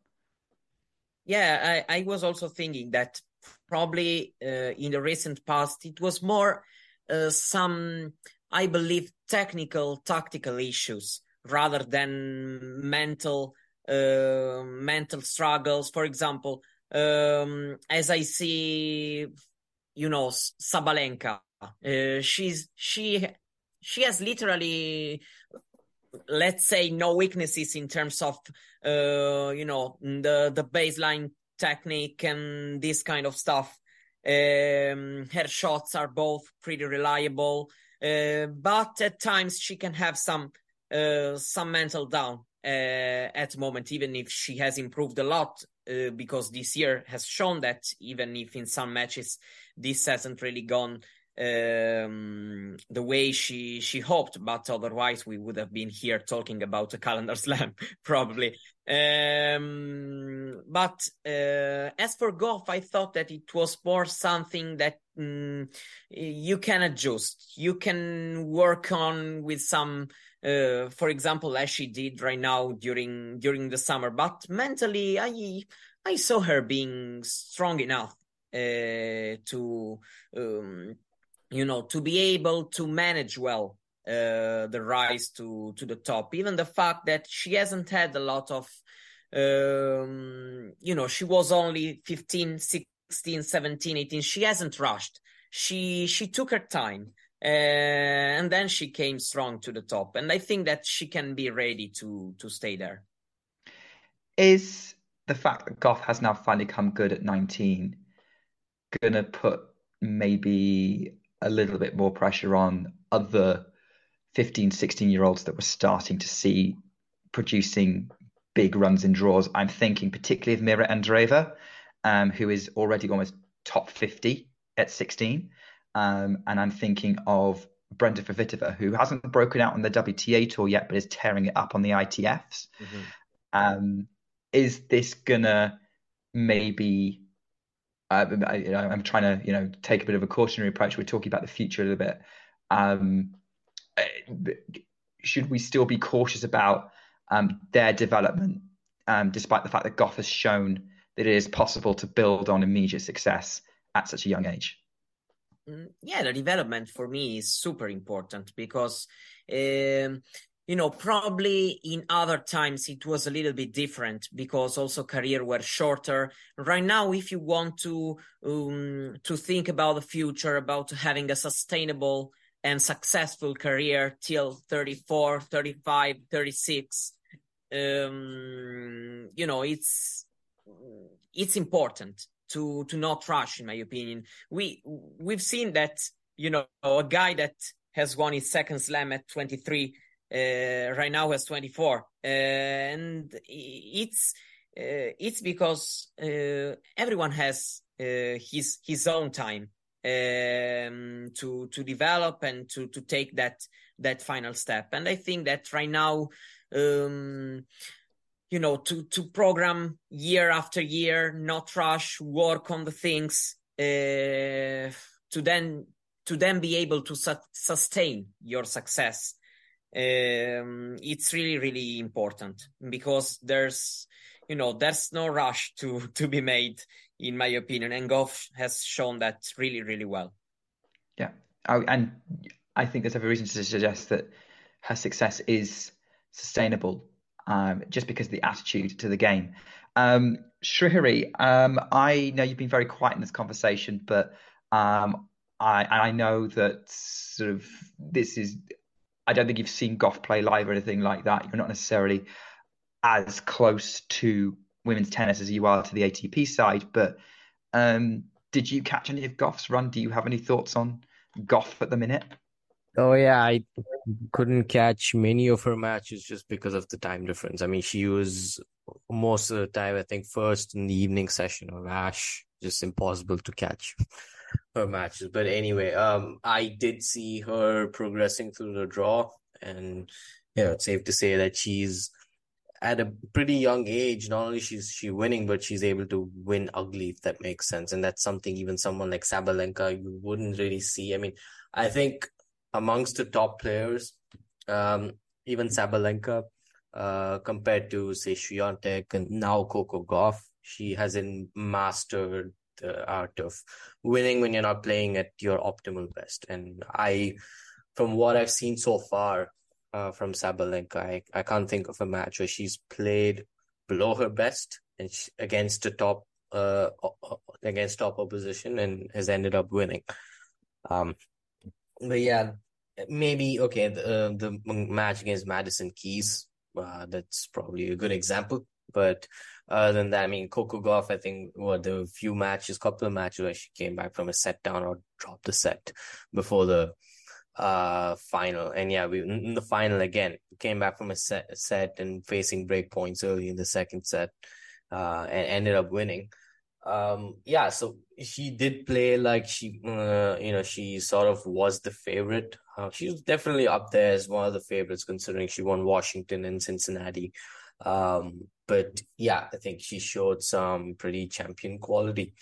Yeah, I, I was also thinking that probably uh, in the recent past, it was more uh, some... I believe technical, tactical issues rather than mental, uh, mental struggles. For example, um, as I see, you know, Sabalenka, uh, she's she she has literally, let's say, no weaknesses in terms of, uh, you know, the the baseline technique and this kind of stuff. Um, her shots are both pretty reliable. Uh, but at times she can have some uh, some mental down uh, at the moment, even if she has improved a lot, uh, because this year has shown that even if in some matches this hasn't really gone um, the way she, she hoped, but otherwise we would have been here talking about a calendar slam, probably. Um, but uh, as for Gauff, I thought that it was more something that mm, you can adjust. You can work on with some, uh, for example, as she did right now during during the summer. But mentally, I I saw her being strong enough uh, to um, you know, to be able to manage well Uh, the rise to, to the top, even the fact that she hasn't had a lot of, um, you know, she was only fifteen, sixteen, seventeen, eighteen. She hasn't rushed. She, she took her time uh, and then she came strong to the top. And I think that she can be ready to, to stay there. Is the fact that Gauff has now finally come good at nineteen going to put maybe a little bit more pressure on other fifteen, sixteen year olds that we're starting to see producing big runs in draws? I'm thinking particularly of Mira Andreeva, um, who is already almost top fifty at sixteen. Um, and I'm thinking of Brenda Kvitova, who hasn't broken out on the W T A tour yet, but is tearing it up on the I T Fs. Mm-hmm. Um, is this gonna maybe, uh, I, I'm trying to, you know, take a bit of a cautionary approach. We're talking about the future a little bit. Um, should we still be cautious about um, their development, um, despite the fact that Gauff has shown that it is possible to build on immediate success at such a young age? Yeah, the development for me is super important because, um, you know, probably in other times it was a little bit different because also careers were shorter. Right now, if you want to um, to think about the future, about having a sustainable and successful career till thirty-four, thirty-five, thirty-six, um, you know, it's it's important to to not rush, in my opinion. We, we've seen that, you know, a guy that has won his second slam at twenty-three uh, right now has twenty-four. Uh, and it's uh, it's because uh, everyone has uh, his his own time um, to to develop and to to take that that final step. And I think that right now, um, you know, to to program year after year, not rush, work on the things uh, to then. to then be able to su- sustain your success. Um, it's really, really important because there's, you know, there's no rush to, to be made, in my opinion. And Gauff has shown that really, really well. Yeah. I, and I think there's every reason to suggest that her success is sustainable um, just because of the attitude to the game. Um, Srihari, um, I know you've been very quiet in this conversation, but um, I, I know that sort of this is, I don't think you've seen Gauff play live or anything like that. You're not necessarily as close to women's tennis as you are to the A T P side, but um, did you catch any of Gauff's run? Do you have any thoughts on Gauff at the minute? Oh, yeah, I couldn't catch many of her matches just because of the time difference. I mean, she was most of the time, I think, first in the evening session of Ash, just impossible to catch her matches. But anyway, um, I did see her progressing through the draw, and you know, it's safe to say that she's at a pretty young age. Not only she's she winning, but she's able to win ugly, if that makes sense. And that's something even someone like Sabalenka you wouldn't really see. I mean, I think amongst the top players, um, even Sabalenka, uh, compared to say Świątek and now Coco Gauff, she hasn't mastered the art of winning when you're not playing at your optimal best. And I, from what I've seen so far uh, from Sabalenka, I, I can't think of a match where she's played below her best and she, against the top uh, against top opposition and has ended up winning. Um, but yeah, maybe okay. The, the match against Madison Keys, uh, that's probably a good example. But other than that, I mean, Coco Gauff, I think, well, there were a few matches, couple of matches where she came back from a set down or dropped the set before the uh, final. And yeah, we in the final again, came back from a set, set and facing break points early in the second set uh, and ended up winning. Um, yeah, so she did play like she, uh, you know, she sort of was the favorite. Uh, she was definitely up there as one of the favorites considering she won Washington and Cincinnati. Um, but yeah, I think she showed some pretty champion quality,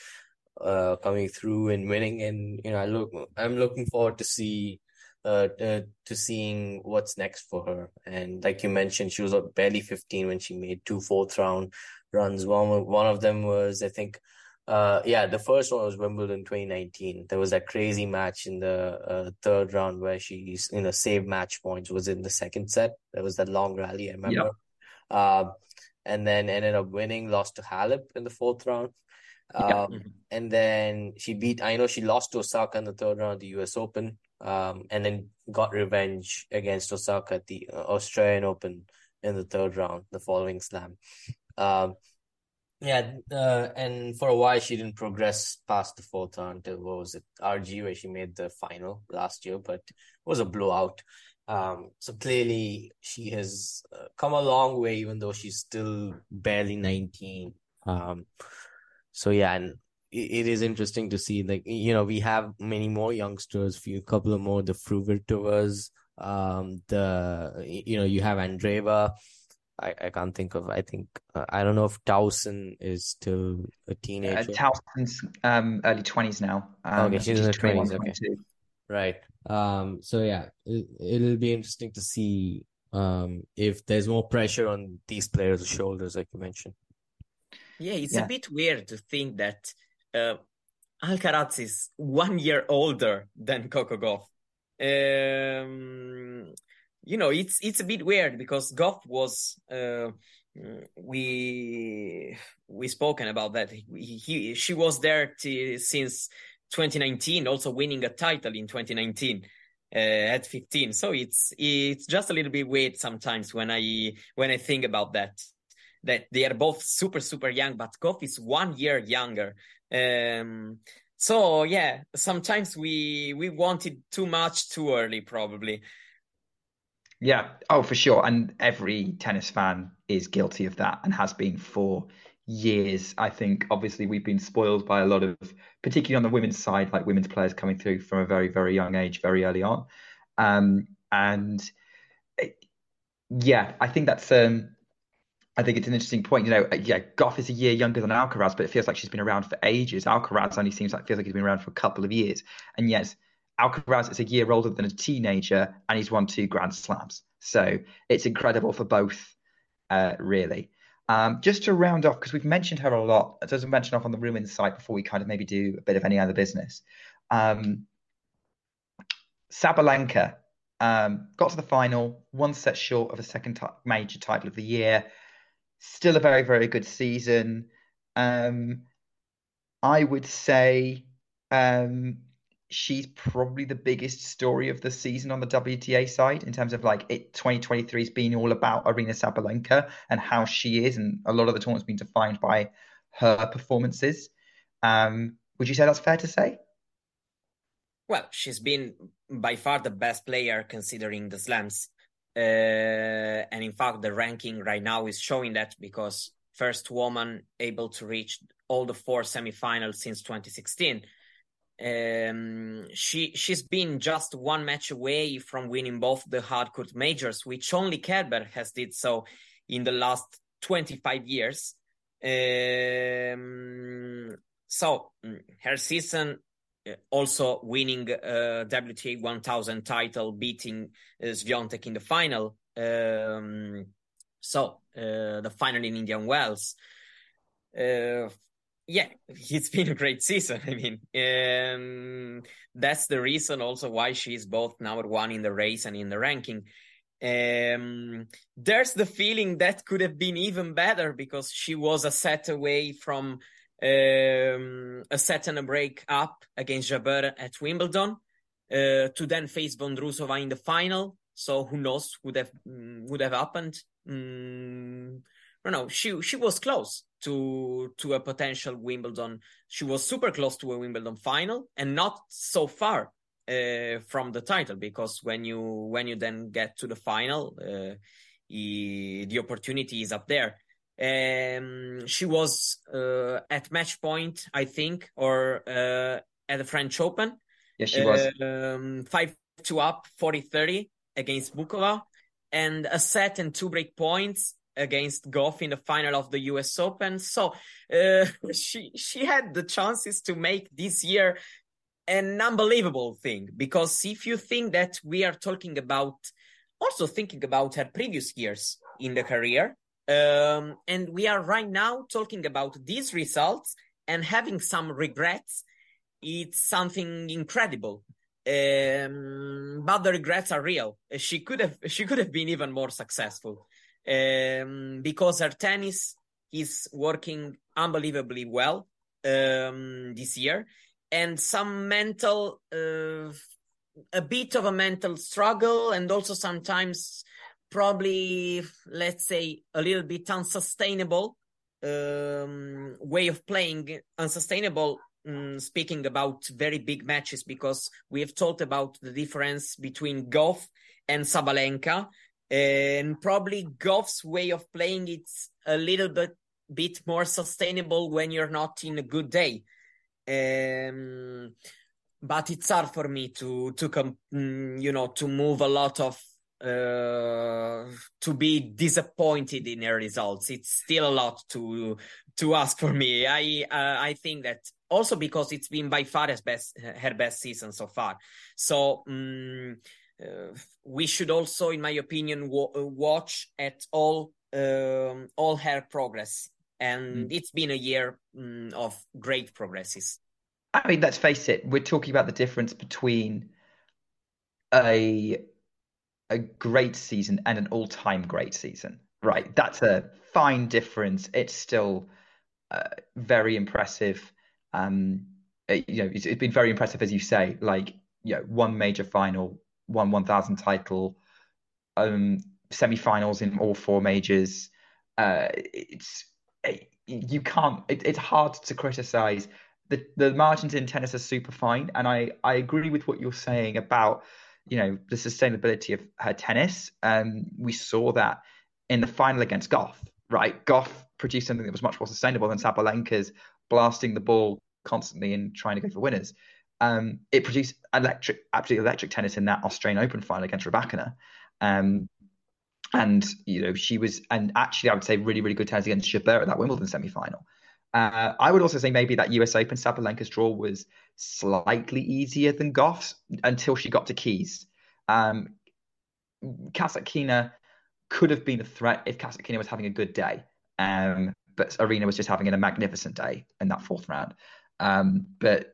uh, coming through and winning. And you know, I look, I'm looking forward to see, uh, uh, to seeing what's next for her. And like you mentioned, she was uh, barely fifteen when she made two fourth round runs. One, one of them was, I think, uh, yeah, the first one was Wimbledon twenty nineteen. There was that crazy match in the uh, third round where she, you know, saved match points. Was in the second set. There was that long rally. I remember. Yeah. Uh, and then ended up winning, lost to Halep in the fourth round. Um, yeah. And then she beat, I know she lost to Osaka in the third round of the U S Open, um, and then got revenge against Osaka at the Australian Open in the third round, the following slam. Um, yeah, uh, and for a while she didn't progress past the fourth round until, what was it, R G, where she made the final last year, but it was a blowout. Um, so clearly she has uh, come a long way, even though she's still barely nineteen. Um, so yeah, and it, it is interesting to see, like, you know, we have many more youngsters, few couple of more, the Fruvertovas, um, the, you know, you have Andreeva. I, I can't think of, I think, uh, I don't know if Towson is still a teenager. Uh, Towson's, um, early twenties now. Um, okay, she's in her twenties, okay. Right. Um, so yeah, it, it'll be interesting to see um, if there's more pressure on these players' shoulders, like you mentioned. Yeah, it's yeah. a bit weird to think that uh, Alcaraz is one year older than Coco Gauff. Um, you know, it's it's a bit weird because Gauff was uh, we we spoken about that. He, he she was there t- since. twenty nineteen, also winning a title in twenty nineteen uh, at fifteen. So it's it's just a little bit weird sometimes when I when I think about that, that they are both super, super young, but Gauff is one year younger. Um, so, yeah, sometimes we we wanted too much too early, probably. Yeah. Oh, for sure. And every tennis fan is guilty of that and has been for years. I think obviously we've been spoiled by a lot of, particularly on the women's side, like women's players coming through from a very, very young age, very early on. Um, and it, yeah, I think that's, um, I think it's an interesting point. You know, yeah, Gauff is a year younger than Alcaraz, but it feels like she's been around for ages. Alcaraz only seems like feels like he's been around for a couple of years. And yes, Alcaraz is a year older than a teenager and he's won two Grand Slams. So it's incredible for both, uh, really. Um, just to round off, because we've mentioned her a lot, as I mentioned off on the room insight before we kind of maybe do a bit of any other business. Um, Sabalenka um, got to the final, one set short of a second t- major title of the year. Still a very, very good season. Um, I would say um, she's probably the biggest story of the season on the W T A side in terms of like it. twenty twenty-three has been all about Aryna Sabalenka and how she is. And a lot of the tournament's been defined by her performances. Um, would you say that's fair to say? Well, she's been by far the best player considering the slams. Uh, and in fact, the ranking right now is showing that because first woman able to reach all the four semifinals since twenty sixteen. Um, she, she's been just one match away from winning both the hardcourt majors, which only Kerber has did so in the last twenty-five years. Um, so her season... Also winning uh, W T A one thousand title, beating uh, Świątek in the final. Um, so, uh, the final in Indian Wells. Uh, yeah, it's been a great season. I mean, um, that's the reason also why she's both number one in the race and in the ranking. Um, there's the feeling that could have been even better because she was a set away from... Um, a set and a break up against Jabeur at Wimbledon uh, to then face Vondrousova in the final. So who knows would have would have happened? Mm, I don't know. She she was close to to a potential Wimbledon. She was super close to a Wimbledon final and not so far uh, from the title because when you when you then get to the final, uh, he, the opportunity is up there. Um, she was uh, at match point, I think, or uh, at the French Open. Yes, she was. Um, five two up, forty thirty against Bukova. And a set and two break points against Gauff in the final of the U S Open. So uh, she she had the chances to make this year an unbelievable thing. Because if you think that we are talking about, also thinking about her previous years in the career, Um, and we are right now talking about these results and having some regrets. It's something incredible, um, but the regrets are real. She could have she could have been even more successful um, because her tennis is working unbelievably well um, this year, and some mental, uh, a bit of a mental struggle, and also sometimes. Probably, let's say, a little bit unsustainable um, way of playing. Unsustainable, um, speaking about very big matches, because we have talked about the difference between Gauff and Sabalenka. And probably Gauff's way of playing, it's a little bit, bit more sustainable when you're not in a good day. Um, but it's hard for me to, to com- you know, to move a lot of Uh, to be disappointed in her results. It's still a lot to to ask for me. I uh, I think that also because it's been by far as best her best season so far. So um, uh, we should also, in my opinion, w- watch at all um, all her progress. And mm. it's been a year um, of great progresses. I mean, let's face it. We're talking about the difference between a. a great season and an all-time great season, right? That's a fine difference. It's still uh, very impressive. Um, it, you know, it's, it's been very impressive, as you say, like, you know, one major final, one one thousand title, um, semi-finals in all four majors. Uh, it's, it, you can't, it, it's hard to criticize. The, the margins in tennis are super fine. And I, I agree with what you're saying about you know, the sustainability of her tennis. Um, we saw that in the final against Gauff, right? Gauff produced something that was much more sustainable than Sabalenka's blasting the ball constantly and trying to go for winners. Um, it produced electric, absolutely electric tennis in that Australian Open final against Rybakina. Um, and, you know, she was, and actually I would say really, really good tennis against Jabeur at that Wimbledon semi-final. Uh, I would also say maybe that U S Open Sabalenka's draw was slightly easier than Gauff's until she got to keys. Um, Kasatkina could have been a threat if Kasatkina was having a good day. Um, but Aryna was just having a magnificent day in that fourth round. Um, but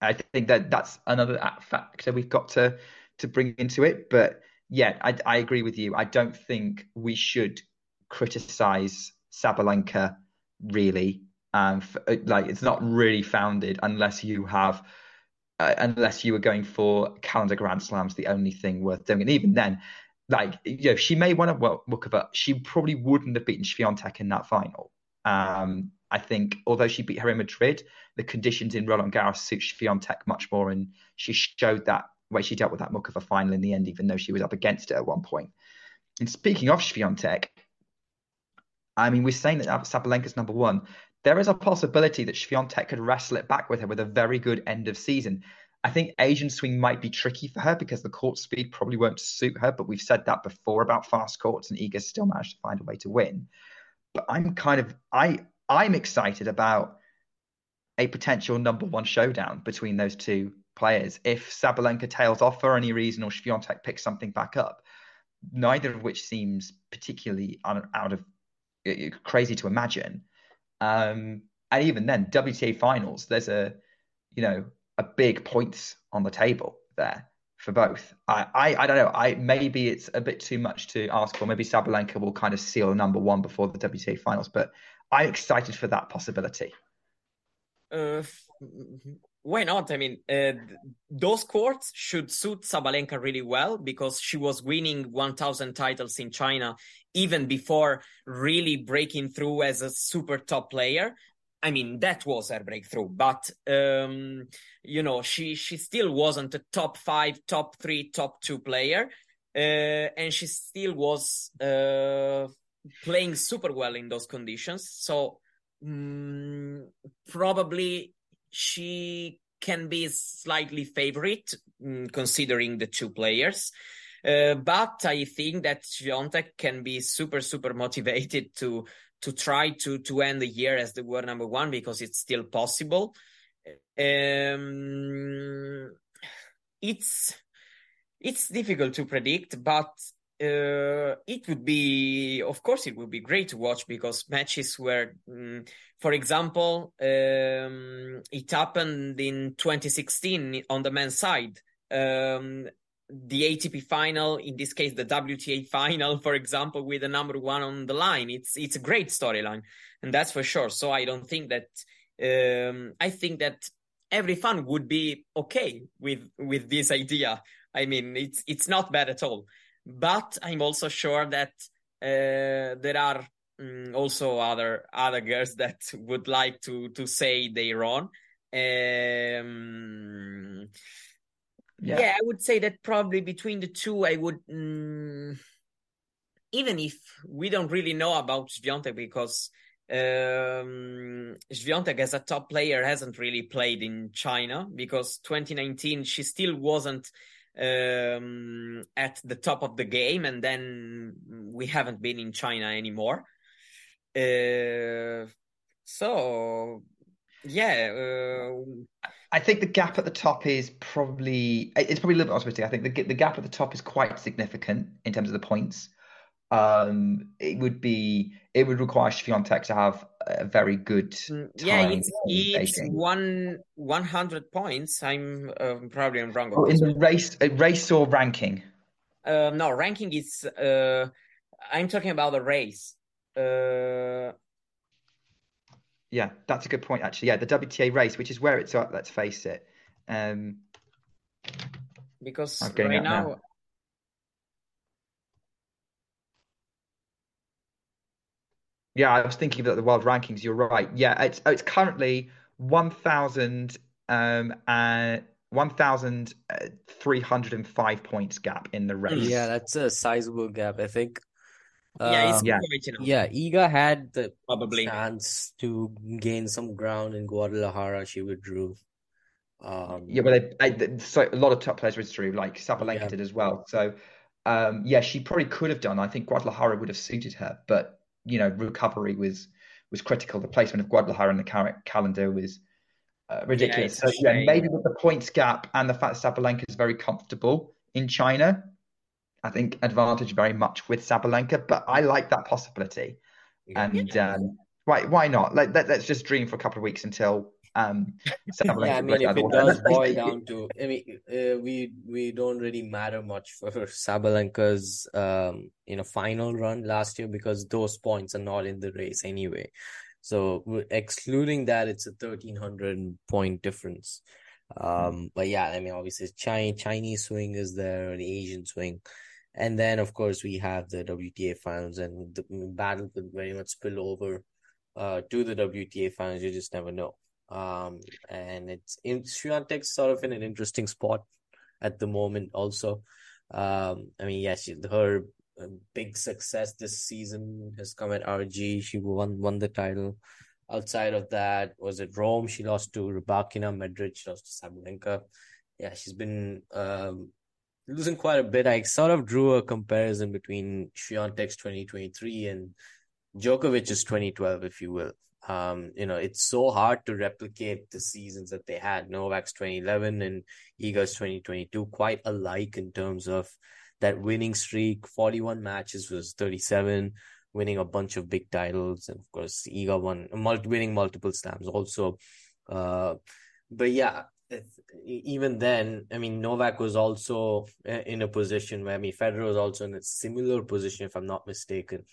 I think that that's another factor we've got to to bring into it. But yeah, I, I agree with you. I don't think we should criticize Sabalenka really. Um, for, like it's not really founded unless you have, uh, unless you were going for calendar Grand Slams, the only thing worth doing. And even then, like, you know, she may want to work, work about, she probably wouldn't have beaten Świątek in that final. Um, I think although she beat her in Madrid, the conditions in Roland Garros suit Świątek much more. And she showed that way she dealt with that Muchova final in the end, even though she was up against it at one point. And speaking of Świątek, I mean, we're saying that Sabalenka's number one. There is a possibility that Świątek could wrestle it back with her with a very good end of season. I think Asian swing might be tricky for her because the court speed probably won't suit her, but we've said that before about fast courts, and Iga still managed to find a way to win. But I'm kind of, I, I'm excited about a potential number one showdown between those two players. If Sabalenka tails off for any reason or Świątek picks something back up, neither of which seems particularly out of crazy to imagine. Um, and even then, W T A finals, there's a, you know, a big points on the table there for both. I, I, I don't know. I maybe it's a bit too much to ask for. Maybe Sabalenka will kind of seal number one before the W T A finals, but I'm excited for that possibility. Uh, why not? I mean, uh, those courts should suit Sabalenka really well because she was winning one thousand titles in China even before really breaking through as a super top player. I mean, that was her breakthrough, but, um, you know, she, she still wasn't a top five, top three, top two player. Uh, and she still was uh, playing super well in those conditions. So um, probably she can be slightly favorite um, considering the two players. Uh, but I think that Świątek can be super, super motivated to to try to, to end the year as the world number one because it's still possible. Um, it's it's difficult to predict, but uh, it would be, of course, it would be great to watch because matches where, um, for example, um, it happened in twenty sixteen on the men's side. Um, The A T P final, in this case, the W T A final, for example, with the number one on the line. It's it's a great storyline, and that's for sure. So I don't think that um, I think that every fan would be okay with with this idea. I mean, it's it's not bad at all. But I'm also sure that uh, there are um, also other other girls that would like to to say they're on. Um, Yeah. yeah, I would say that probably between the two, I would, um, even if we don't really know about Świątek because um, Świątek as a top player hasn't really played in China because twenty nineteen, she still wasn't um, at the top of the game. And then we haven't been in China anymore. Uh, so, yeah. Uh, I think the gap at the top is probably, it's probably a little bit optimistic. I think the, the gap at the top is quite significant in terms of the points. Um, it would be, it would require Świątek to have a very good time. Yeah, it's, it's one, one hundred points. I'm um, probably I'm wrong. Oh, in the race, race or ranking? Uh, no, ranking is, uh, I'm talking about the race. Uh, Yeah, that's a good point, actually. Yeah, the W T A race, which is where it's at, let's face it. Um, because right now... now... Yeah, I was thinking about the world rankings. You're right. Yeah, it's it's currently one thousand um, uh, one thousand three hundred five points gap in the race. Yeah, that's a sizable gap, I think. Yeah, it's um, yeah. yeah, Iga had the probably chance to gain some ground in Guadalajara. She withdrew. Um, yeah, well, they, they, so a lot of top players withdrew, like Sabalenka yeah. did as well. So, um, yeah, she probably could have done. I think Guadalajara would have suited her, but you know, recovery was was critical. The placement of Guadalajara in the car- calendar was uh, ridiculous. Yeah, so, yeah, maybe with the points gap and the fact that Sabalenka is very comfortable in China, I think advantage very much with Sabalenka, but I like that possibility. And yeah. um, why why not? Like, let, let's just dream for a couple of weeks until um, Sabalenka. yeah, I mean, if it does boil down to, I mean, uh, we we don't really matter much for Sabalenka's um, you know final run last year because those points are not in the race anyway. So excluding that, it's a thirteen hundred point difference. Um, but yeah, I mean, obviously, Chi- Chinese swing is there, an Asian swing. And then, of course, we have the W T A Finals, and the battle could very much spill over uh, to the W T A Finals. You just never know. Um, and it's in Świątek's sort of in an interesting spot at the moment also. Um, I mean, yes, yeah, her big success this season has come at R G. She won won the title. Outside of that, was it Rome? She lost to Rybakina. Madrid, she lost to Sabalenka. Yeah, she's been... Um, losing quite a bit. I sort of drew a comparison between Świątek's twenty twenty-three and Djokovic's twenty twelve, if you will. Um, you know, it's so hard to replicate the seasons that they had. Novak's twenty eleven and Iga's twenty twenty-two, quite alike in terms of that winning streak. forty-one matches was thirty-seven, winning a bunch of big titles. And of course, Iga won, multi- winning multiple slams also. Uh, but yeah, even then, I mean, Novak was also in a position where, I mean, Federer was also in a similar position, if I'm not mistaken.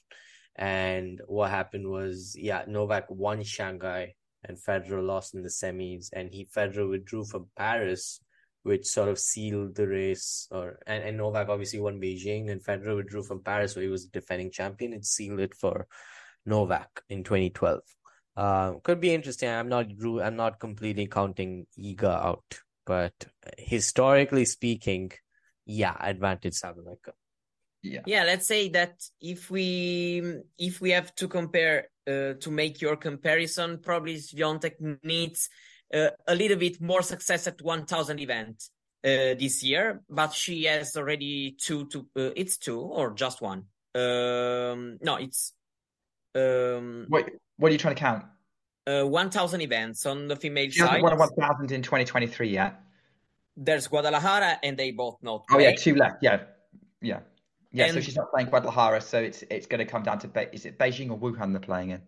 And what happened was, yeah, Novak won Shanghai and Federer lost in the semis, and he Federer withdrew from Paris, which sort of sealed the race. Or and, and Novak obviously won Beijing, and Federer withdrew from Paris, where he was defending champion. It sealed it for Novak in twenty twelve. Uh, could be interesting. I'm not I'm not completely counting Iga out, but historically speaking, yeah, advantage Sabalenka. Yeah, yeah. Let's say that if we if we have to compare uh, to make your comparison, probably Świątek needs uh, a little bit more success at one thousand event uh, this year, but she has already two. To uh, it's two or just one. Um, no, it's. Um, Wait. What are you trying to count? Uh, one thousand events on the female she side. She hasn't won one thousand in twenty twenty-three yet. There's Guadalajara, and they both know. Oh, yeah, two left. Yeah, yeah. Yeah, and so she's not playing Guadalajara, so it's it's going to come down to, Be- is it Beijing or Wuhan they're playing in?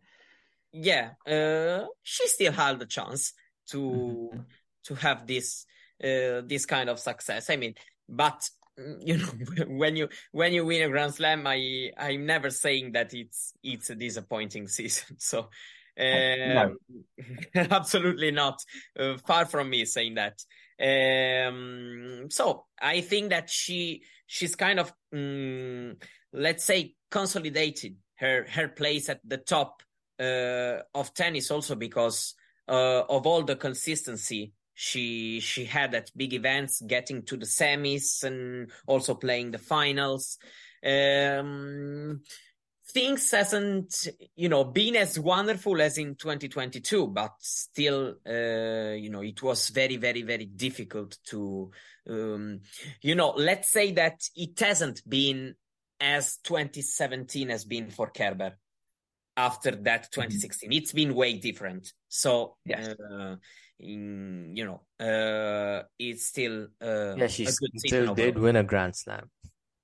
Yeah, uh, she still had the chance to mm-hmm. to have this uh, this kind of success. I mean, but, you know, when you when you win a Grand Slam, I I'm never saying that it's it's a disappointing season. So, uh, no. absolutely not. Uh, far from me saying that. Um, so I think that she she's kind of um, let's say consolidated her her place at the top uh, of tennis, also because uh, of all the consistency She she had at big events, getting to the semis and also playing the finals. Um, things hasn't, you know, been as wonderful as in twenty twenty-two, but still, uh, you know, it was very, very, very difficult to, um, you know, let's say that it hasn't been as twenty seventeen has been for Kerber. After that twenty sixteen, it's been way different. So, yes. uh, in, you know, uh, it's still uh, yeah. She a good still did win a Grand Slam.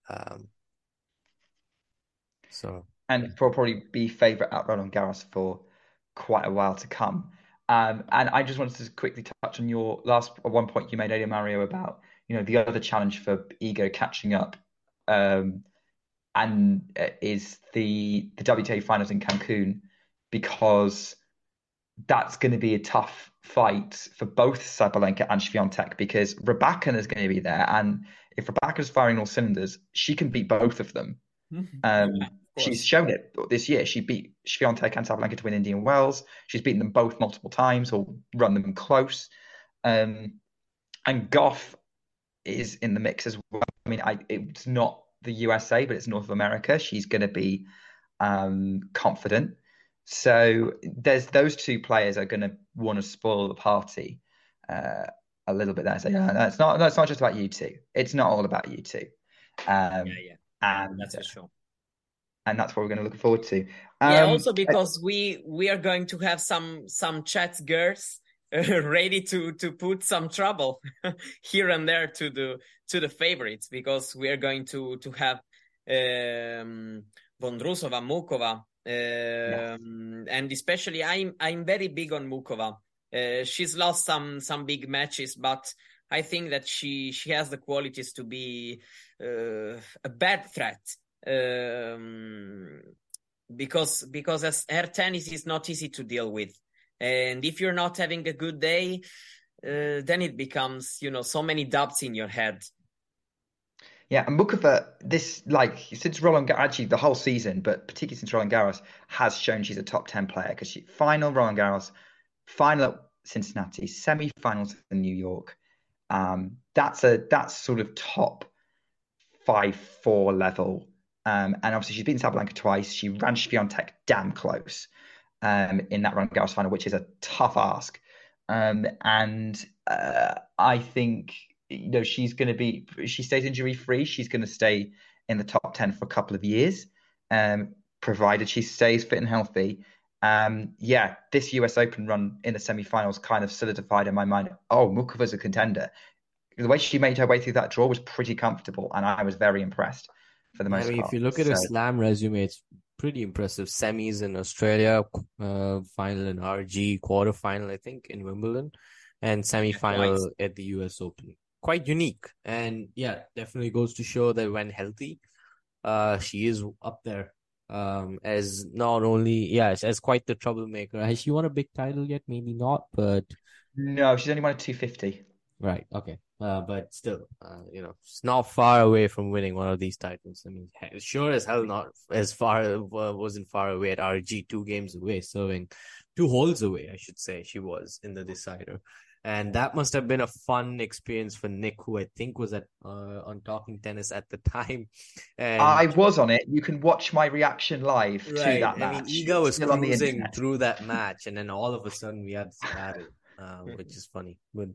Um, so and yeah. will probably be favorite at Roland Garros for quite a while to come. Um, and I just wanted to quickly touch on your last one point you made earlier, Mario, about you know the other challenge for Iga catching up. Um, And is the the W T A Finals in Cancun, because that's going to be a tough fight for both Sabalenka and Świątek, because Rybakina is going to be there, and if Rybakina's firing all cylinders, she can beat both of them. Mm-hmm. Um, yeah, of she's shown it this year. She beat Świątek and Sabalenka to win Indian Wells. She's beaten them both multiple times or run them close. Um, And Gauff is in the mix as well. I mean, I, it's not the U S A, but it's North America. She's going to be um, confident. So there's those two players are going to want to spoil the party uh, a little bit there. So yeah, no, it's not. No, it's not just about you two. It's not all about you two. Um, yeah, yeah, and that's for sure. And that's what we're going to look forward to. Um, yeah, also because uh, we we are going to have some some chats girls uh, ready to to put some trouble here and there to the to the favorites, because we are going to to have um, Vondrousova, Muchova. Um, yes. And especially I'm I'm very big on Muchova. Uh, she's lost some some big matches, but I think that she she has the qualities to be uh, a bad threat, um, because because as her tennis is not easy to deal with, and if you're not having a good day, uh, then it becomes, you know, so many doubts in your head. Yeah, and Muchova, this, like, since Roland Garros, actually the whole season, but particularly since Roland Garros, has shown she's a top ten player, because she final Roland Garros, final at Cincinnati, semi-finals in New York. Um, that's a that's sort of top five four level. Um, and obviously she's beaten Sabalenka twice. She ran Świątek damn close um, in that Roland Garros final, which is a tough ask. Um, and uh, I think, you know, she's going to be, she stays injury free. She's going to stay in the top ten for a couple of years, um, provided she stays fit and healthy. Um, yeah, this U S Open run in the semifinals kind of solidified in my mind, oh, Muchova's a contender. The way she made her way through that draw was pretty comfortable, and I was very impressed for the most part. I mean, part, if you look at so. her slam resume, it's pretty impressive. Semis in Australia, uh, final in R G, quarterfinal, I think, in Wimbledon, and semifinal nice. at the U S Open. Quite unique, and yeah, definitely goes to show that when healthy, uh, she is up there um, as not only, yeah, as quite the troublemaker. Has she won a big title yet? Maybe not, but... No, she's only won a two fifty. Right, okay. Uh, but still, uh, you know, it's not far away from winning one of these titles. I mean, sure as hell not as far, uh, wasn't far away at R G, two games away, serving two holes away, I should say, she was in the decider. And that must have been a fun experience for Nick, who I think was at uh, on Talking Tennis at the time. And I was on it. You can watch my reaction live right. to that match. I mean, Iga was Still cruising through that match, and then all of a sudden we had this battle, uh, which is funny. But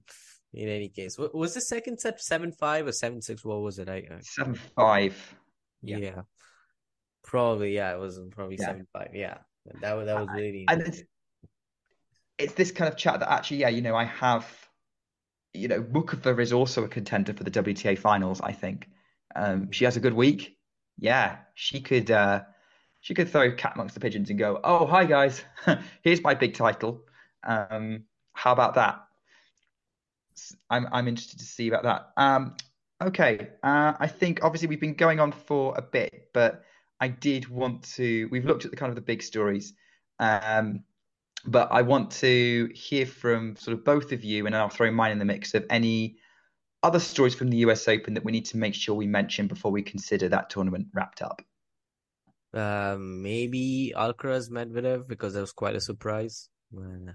in any case, was the second set seven five or seven six? What was it? seven five. Yeah. yeah. Probably, yeah. It was probably seven five. Yeah. yeah. That was, that was really interesting. It's this kind of chat that actually, yeah, you know, I have, you know, Muchova is also a contender for the W T A Finals, I think. Um, she has a good week. Yeah, she could uh, she could throw cat amongst the pigeons and go, oh, hi, guys. Here's my big title. Um, how about that? I'm I'm interested to see about that. Um, okay, uh, I think obviously we've been going on for a bit, but I did want to, we've looked at the kind of the big stories. Um But I want to hear from sort of both of you, and I'll throw mine in the mix, of any other stories from the U S Open that we need to make sure we mention before we consider that tournament wrapped up. Uh, maybe Alcaraz Medvedev, because that was quite a surprise. Uh,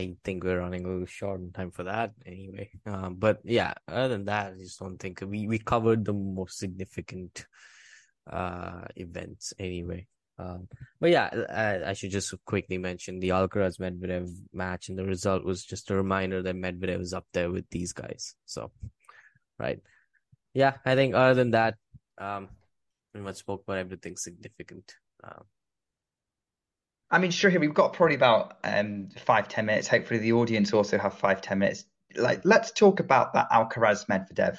I think we're running a little short on time for that anyway. Uh, but yeah, other than that, I just don't think we, we covered the most significant uh, events anyway. Um, but yeah, I, I should just quickly mention the Alcaraz-Medvedev match, and the result was just a reminder that Medvedev is up there with these guys. So, right. Yeah, I think other than that, um, we much spoke about everything significant. Um, I mean, sure, here we've got probably about um, five, ten minutes. Hopefully the audience also have five, ten minutes. Like, let's talk about that Alcaraz-Medvedev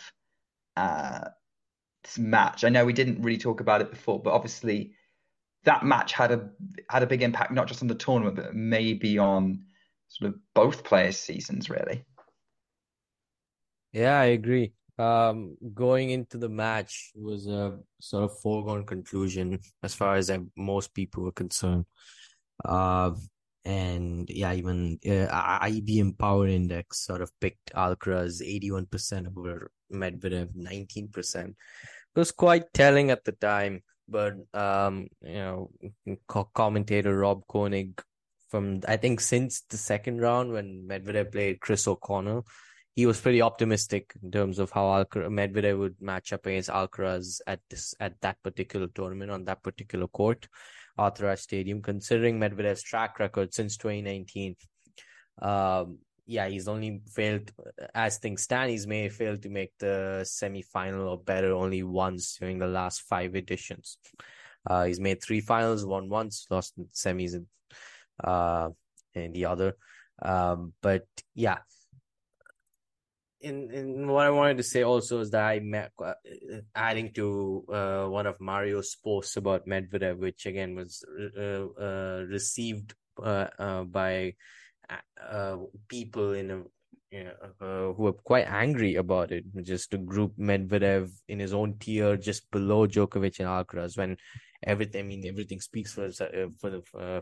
uh, match. I know we didn't really talk about it before, but obviously... that match had a had a big impact, not just on the tournament, but maybe on sort of both players' seasons, really. Yeah, I agree. Um, going into the match was a sort of foregone conclusion as far as uh, most people were concerned. Uh, and yeah, even uh, I B M Power Index sort of picked Alcaraz eighty-one percent over Medvedev nineteen percent. It was quite telling at the time. But, um, you know, commentator Rob Koenig from, I think, since the second round when Medvedev played Chris O'Connell, he was pretty optimistic in terms of how Alcaraz, Medvedev would match up against Alcaraz at this at that particular tournament on that particular court, Arthur Ashe Stadium. Considering Medvedev's track record since twenty nineteen, um, yeah, he's only failed, as things stand, he's may fail to make the semi-final or better only once during the last five editions. Uh, he's made three finals, won once, lost in semis in, uh, in the other. Um, but yeah. In, in what I wanted to say also is that I met, uh, adding to uh, one of Mario's posts about Medvedev, which again was uh, uh, received uh, uh, by uh, people in a, you know, uh, who were quite angry about it, just to group Medvedev in his own tier just below Djokovic and Alcaraz, when everything, I mean, everything speaks for uh, for the, uh,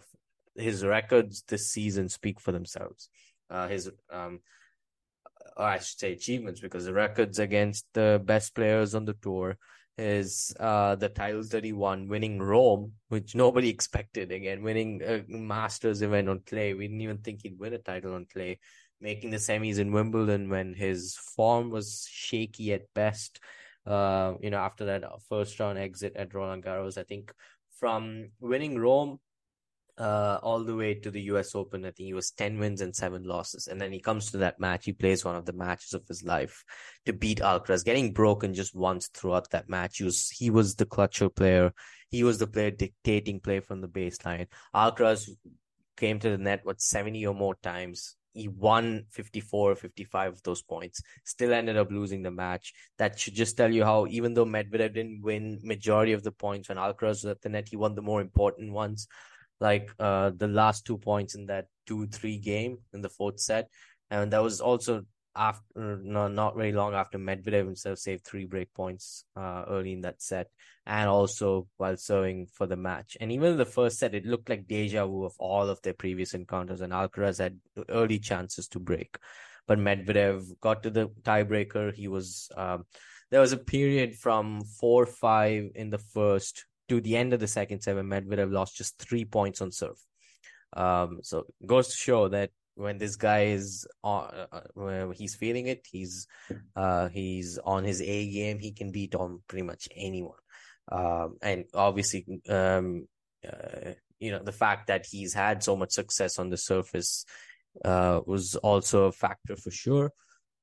his records this season speak for themselves. Uh, his um. Or I should say achievements, because the records against the best players on the tour is uh, the titles that he won, winning Rome, which nobody expected. Again, winning a Masters event on clay. We didn't even think he'd win a title on clay. Making the semis in Wimbledon when his form was shaky at best. Uh, you know, after that first round exit at Roland Garros, I think from winning Rome Uh, all the way to the U S Open, I think he was ten wins and seven losses. And then he comes to that match. He plays one of the matches of his life to beat Alcaraz, getting broken just once throughout that match. He was, he was the clutcher player. He was the player dictating play from the baseline. Alcaraz came to the net, what, seventy or more times. He won fifty-four or fifty-five of those points, still ended up losing the match. That should just tell you how, even though Medvedev didn't win majority of the points when Alcaraz was at the net, he won the more important ones. Like uh, the last two points in that two three game in the fourth set. And that was also after no, not very long after Medvedev himself saved three break points uh, early in that set. And also while serving for the match. And even in the first set, it looked like deja vu of all of their previous encounters. And Alcaraz had early chances to break. But Medvedev got to the tiebreaker. He was um, there was a period from four five in the first to the end of the second set, Medvedev lost just three points on serve. Um, so it goes to show that when this guy is on, uh, uh, he's feeling it. He's uh, he's on his A game. He can beat on pretty much anyone. Um, and obviously, um, uh, you know, the fact that he's had so much success on the surface uh, was also a factor for sure.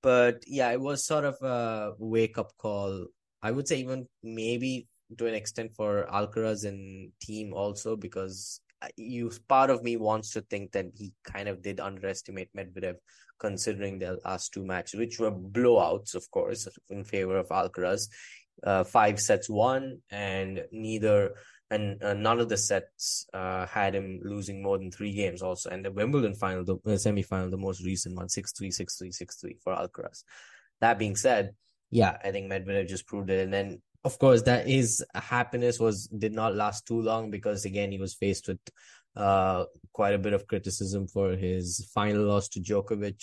But yeah, it was sort of a wake up call. I would say even maybe, to an extent, for Alcaraz and team also, because you part of me wants to think that he kind of did underestimate Medvedev, considering their last two matches, which were blowouts, of course, in favor of Alcaraz, uh, five sets won, and neither and uh, none of the sets uh, had him losing more than three games also, and the Wimbledon final, the uh, semi-final, the most recent one, six three, six three, six three for Alcaraz. That being said, yeah, I think Medvedev just proved it, and then. Of course, that his happiness was did not last too long because, again, he was faced with uh, quite a bit of criticism for his final loss to Djokovic.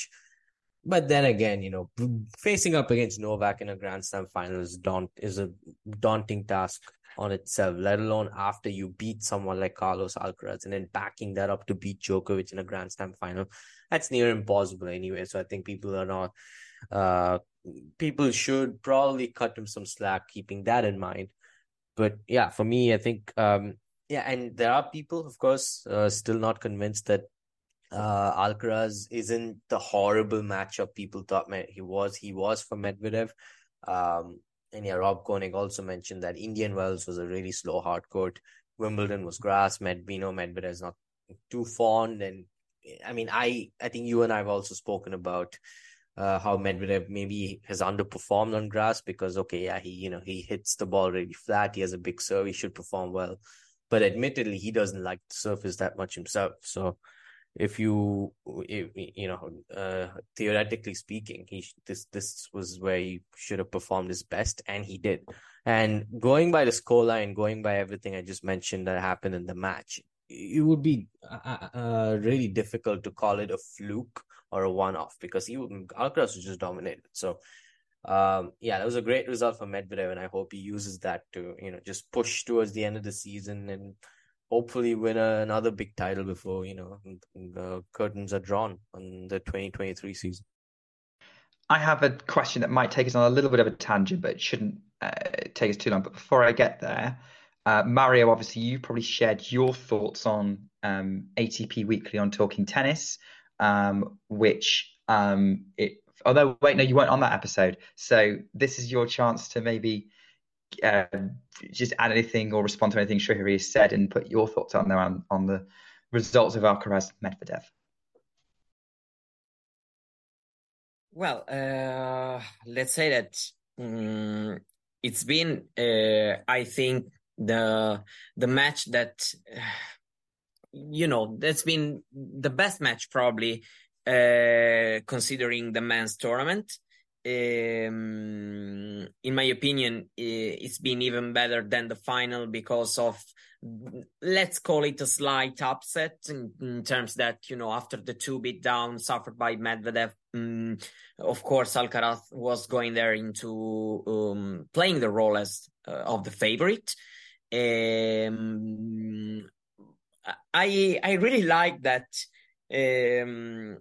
But then again, you know, facing up against Novak in a Grand Slam final is, daunt- is a daunting task on itself, let alone after you beat someone like Carlos Alcaraz and then backing that up to beat Djokovic in a Grand Slam final. That's near impossible anyway. So I think people are not... Uh, people should probably cut him some slack, keeping that in mind. But yeah, for me, I think, um, yeah, and there are people, of course, uh, still not convinced that uh, Alcaraz isn't the horrible matchup people thought he was. He was for Medvedev. Um, and yeah, Rob Koenig also mentioned that Indian Wells was a really slow hard court. Wimbledon was grass. Med, you know, Medvedev's not too fond. And I mean, I, I think you and I have also spoken about Uh, how Medvedev maybe has underperformed on grass because, okay, yeah, he, you know, he hits the ball really flat. He has a big serve. He should perform well. But admittedly, he doesn't like the surface that much himself. So if you, if, you know, uh, theoretically speaking, he this this was where he should have performed his best, and he did. And going by the scoreline, going by everything I just mentioned that happened in the match, it would be uh, uh, really difficult to call it a fluke or a one-off because he Alcaraz was just dominated. So, um, yeah, that was a great result for Medvedev, and I hope he uses that to, you know, just push towards the end of the season and hopefully win a, another big title before, you know, the curtains are drawn on the twenty twenty-three season. I have a question that might take us on a little bit of a tangent, but it shouldn't uh, take us too long. But before I get there, uh, Mario, obviously you probably shared your thoughts on um, A T P Weekly on Talking Tennis, um, which um, it, although, wait, no, you weren't on that episode. So this is your chance to maybe uh, just add anything or respond to anything Srihari has said and put your thoughts on there on, on the results of Alcaraz Medvedev. Well, uh, let's say that um, it's been, uh, I think, the the match that, uh, you know, that's been the best match probably, uh, considering the men's tournament. Um, in my opinion, it's been even better than the final because of, let's call it a slight upset in, in terms that, you know, after the two beatdowns suffered by Medvedev, um, of course, Alcaraz was going there into um, playing the role as uh, of the favorite. Um, I I really like that um,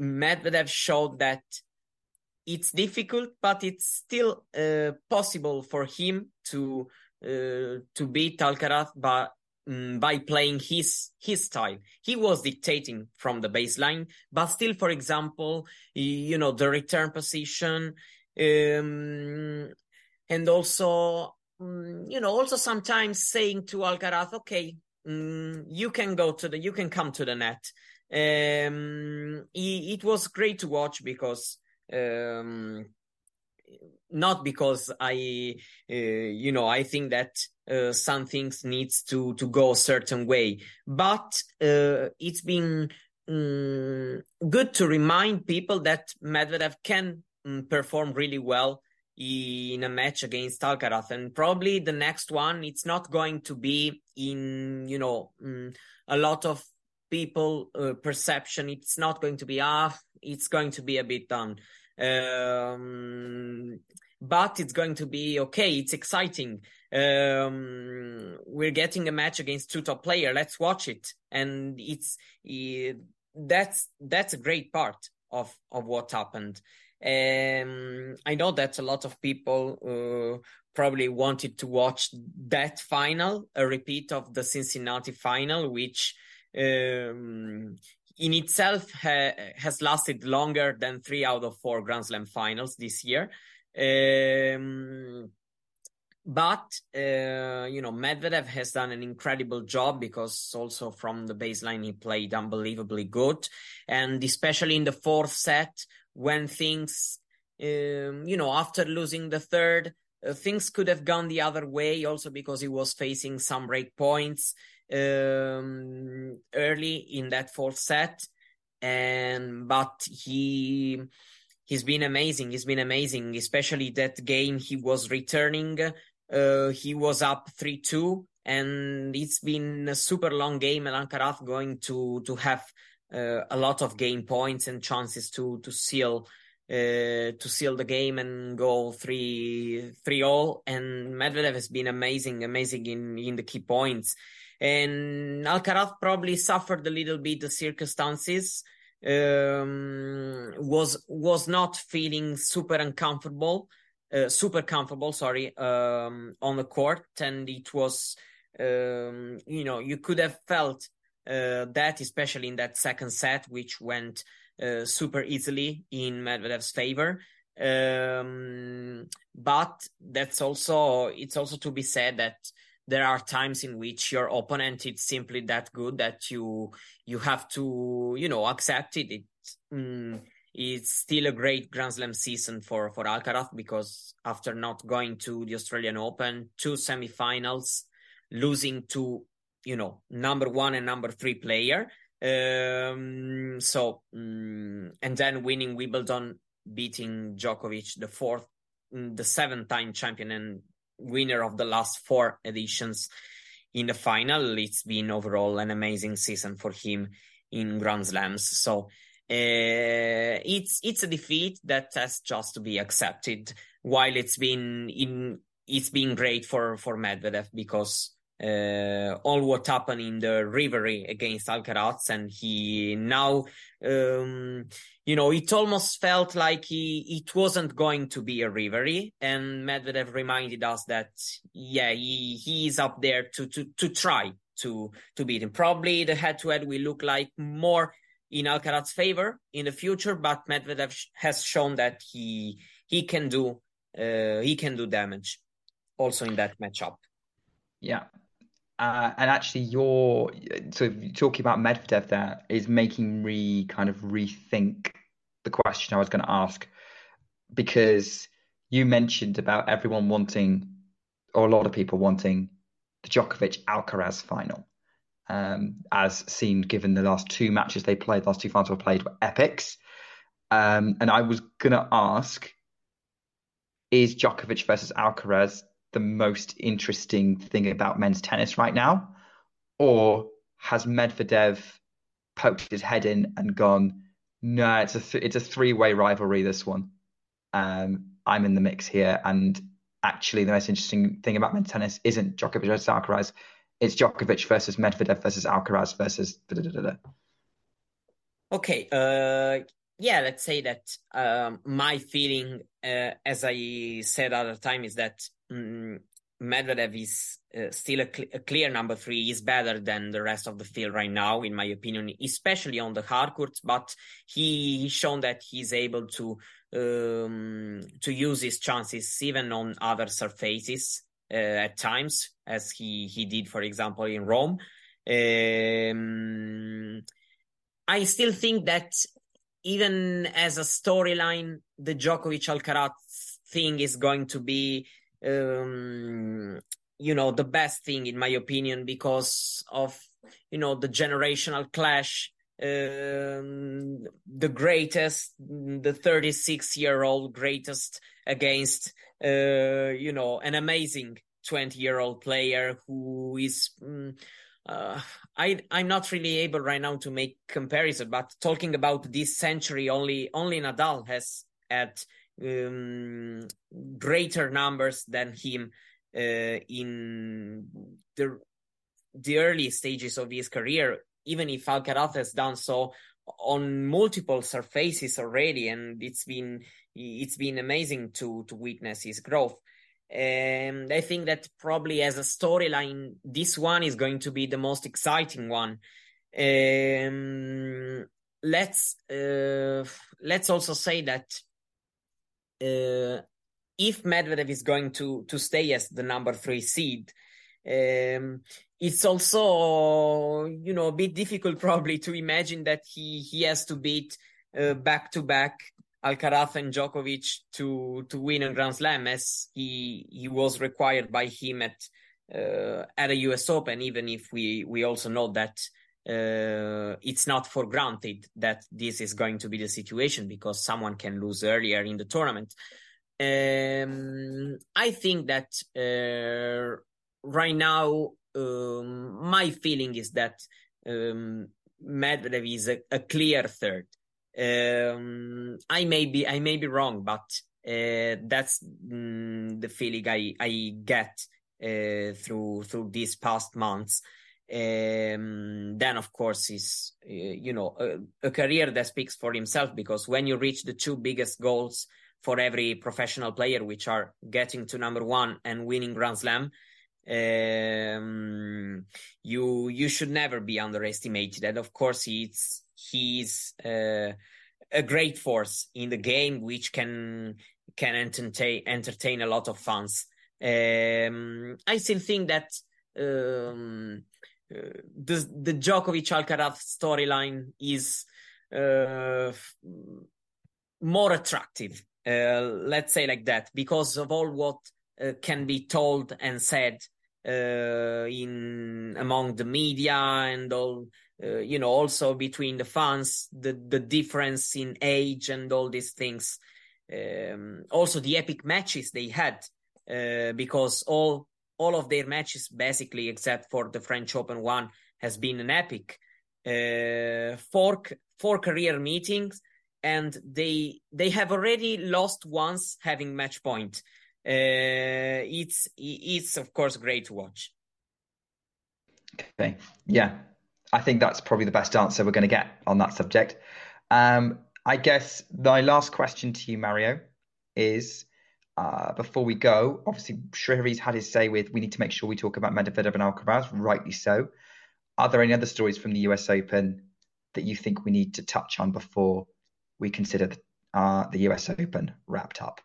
Medvedev showed that it's difficult, but it's still uh, possible for him to uh, to beat Alcaraz by, um, by playing his his style. He was dictating from the baseline, but still, for example, you know, the return position, um, and also, you know, also sometimes saying to Alcaraz, okay, um, you can go to the, you can come to the net. Um, it, it was great to watch because. Um, not because I, uh, you know, I think that uh, some things needs to, to go a certain way, but uh, it's been um, good to remind people that Medvedev can um, perform really well in a match against Alcaraz, and probably the next one, it's not going to be in, you know, um, a lot of people uh, perception. It's not going to be off. It's going to be a bit down. Um, but it's going to be okay. It's exciting. Um, we're getting a match against two top players. Let's watch it. And it's it, that's that's a great part of, of what happened. Um, I know that a lot of people uh, probably wanted to watch that final, a repeat of the Cincinnati final, which um, in itself ha- has lasted longer than three out of four Grand Slam finals this year. Um, but, uh, you know, Medvedev has done an incredible job because also from the baseline, he played unbelievably good. And especially in the fourth set, when things, um, you know, after losing the third, uh, things could have gone the other way also because he was facing some break points Um, early in that fourth set, and but he he's been amazing. He's been amazing, especially that game he was returning. Uh, he was up three two, and it's been a super long game. And Alcaraz going to to have uh, a lot of game points and chances to to seal uh, to seal the game and go three three all. And Medvedev has been amazing, amazing in in the key points. And Alcaraz probably suffered a little bit the circumstances, um, was was not feeling super uncomfortable, uh, super comfortable, sorry, um, on the court. And it was, um, you know, you could have felt uh, that, especially in that second set, which went uh, super easily in Medvedev's favor. Um, but that's also, it's also to be said that there are times in which your opponent is simply that good that you you have to, you know, accept it. it mm, it's still a great Grand Slam season for, for Alcaraz because after not going to the Australian Open, two semifinals, losing to, you know, number one and number three player. Um, so, mm, and then winning Wimbledon, beating Djokovic, the fourth, the seven-time champion and winner of the last four editions in the final. It's been overall an amazing season for him in Grand Slams. So uh, it's it's a defeat that has just to be accepted. While it's been in, it's been great for for Medvedev because uh, all what happened in the rivalry against Alcaraz, and he now, um, you know, it almost felt like he, it wasn't going to be a rivalry. And Medvedev reminded us that, yeah, he, he is up there to, to, to try to, to beat him. Probably the head to head will look like more in Alcaraz's favor in the future, but Medvedev has shown that he, he can do, uh, he can do damage also in that matchup. Yeah. Uh, and actually, you're sort of talking about Medvedev there is making me kind of rethink the question I was going to ask, because you mentioned about everyone wanting, or a lot of people wanting, the Djokovic-Alcaraz final, um, as seen given the last two matches they played, the last two finals were played were epics. Um, and I was going to ask, is Djokovic versus Alcaraz the most interesting thing about men's tennis right now? Or has Medvedev poked his head in and gone, no, it's a th- it's a three-way rivalry, this one. Um, I'm in the mix here. And actually, the most interesting thing about men's tennis isn't Djokovic versus Alcaraz. It's Djokovic versus Medvedev versus Alcaraz versus... Da-da-da-da-da. Okay. Uh, yeah, let's say that um, my feeling, uh, as I said at the time, is that Medvedev is uh, still a, cl- a clear number three. He's better than the rest of the field right now, in my opinion, especially on the hard court. But he, he's shown that he's able to um, to use his chances even on other surfaces uh, at times, as he, he did, for example, in Rome. Um, I still think that even as a storyline, the Djokovic-Alcaraz thing is going to be Um, you know, the best thing, in my opinion, because of, you know, the generational clash, um, the greatest, the thirty-six-year-old greatest against, uh, you know, an amazing twenty-year-old player who is... Um, uh, I, I'm not really able right now to make comparison, but talking about this century, only only Nadal has had Um, greater numbers than him uh, in the the early stages of his career, even if Alcaraz has done so on multiple surfaces already, and it's been it's been amazing to to witness his growth. And I think that probably as a storyline, this one is going to be the most exciting one. Um, let's uh, let's also say that Uh, if Medvedev is going to, to stay as the number three seed, um, it's also, you know, a bit difficult probably to imagine that he, he has to beat uh, back-to-back Alcaraz and Djokovic to, to win a Grand Slam, as he, he was required by him at uh, at a U S Open, even if we, we also know that Uh, it's not for granted that this is going to be the situation, because someone can lose earlier in the tournament. Um, I think that uh, right now, um, my feeling is that um, Medvedev is a, a clear third. Um, I may be I may be wrong, but uh, that's mm, the feeling I I get uh, through through these past months. Um, then, of course, is, uh, you know, a, a career that speaks for himself, because when you reach the two biggest goals for every professional player, which are getting to number one and winning Grand Slam, um, you you should never be underestimated. And, of course, he's, he's uh, a great force in the game, which can, can entertain, entertain a lot of fans. Um, I still think that... Um, Uh, the the Djokovic-Alcaraz storyline is uh, more attractive, uh, let's say like that, because of all what uh, can be told and said uh, in among the media and all, uh, you know, also between the fans, the, the difference in age and all these things. Um, also, the epic matches they had, uh, because all... All of their matches, basically, except for the French Open one, has been an epic. Uh, four, four career meetings, and they they have already lost once having match point. Uh, it's, it's, of course, great to watch. Okay. Yeah. I think that's probably the best answer we're going to get on that subject. Um, I guess my last question to you, Mario, is uh, before we go, obviously Srihari's had his say with, we need to make sure we talk about Medvedev and Alcaraz, rightly so. Are there any other stories from the U S Open that you think we need to touch on before we consider the, uh, the U S Open wrapped up?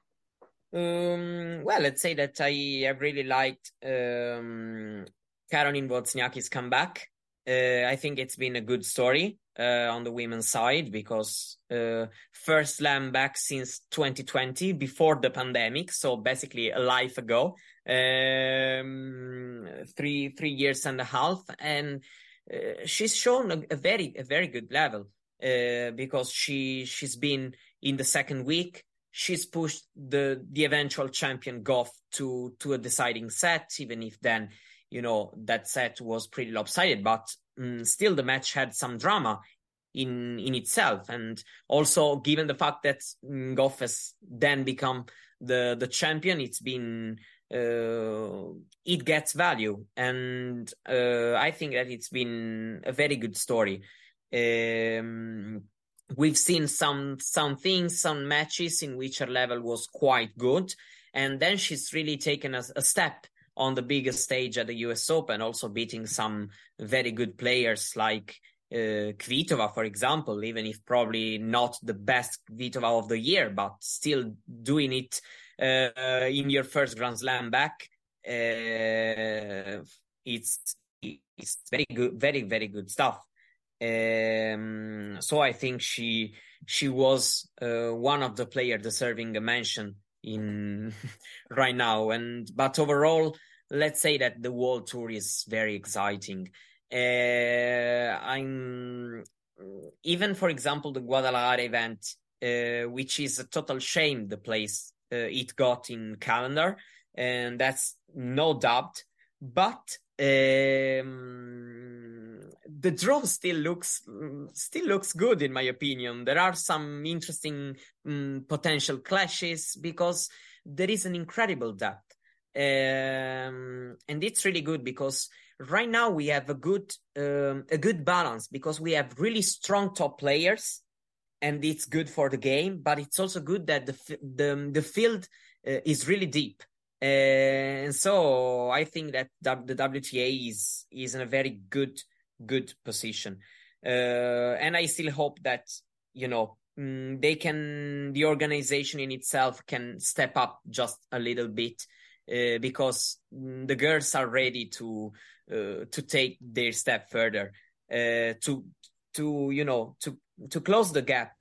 Um, well, let's say that I, I really liked um, Caroline Wozniacki's comeback. Uh, I think it's been a good story uh, on the women's side because uh, first slam back since twenty twenty, before the pandemic, so basically a life ago, um, three three years and a half, and uh, she's shown a, a very a very good level uh, because she she's been in the second week. She's pushed the the eventual champion Gauff to to a deciding set, even if then, you know, that set was pretty lopsided, but um, still the match had some drama in in itself. And also, given the fact that um, Gauff has then become the, the champion, it's been, uh, it gets value. And uh, I think that it's been a very good story. Um, we've seen some some things, some matches in which her level was quite good. And then she's really taken a, a step on the biggest stage at the U S Open, also beating some very good players like uh, Kvitova, for example, even if probably not the best Kvitova of the year, but still doing it uh, in your first Grand Slam back. Uh, it's it's very good, very, very good stuff. Um, so I think she, she was uh, one of the players deserving a mention in right now. And but overall, let's say that the World Tour is very exciting. Uh, I'm even, for example, the Guadalajara event, uh, which is a total shame the place uh, it got in calendar, and that's no doubt. But um, the draw still looks still looks good, in my opinion. There are some interesting um, potential clashes because there is an incredible depth, um, and it's really good because right now we have a good um, a good balance because we have really strong top players, and it's good for the game. But it's also good that the the the field uh, is really deep. Uh, and so I think that the W T A is is in a very good good position, uh, and I still hope that, you know, they can the organization in itself can step up just a little bit, uh, because the girls are ready to uh, to take their step further, uh, to to you know to to close the gap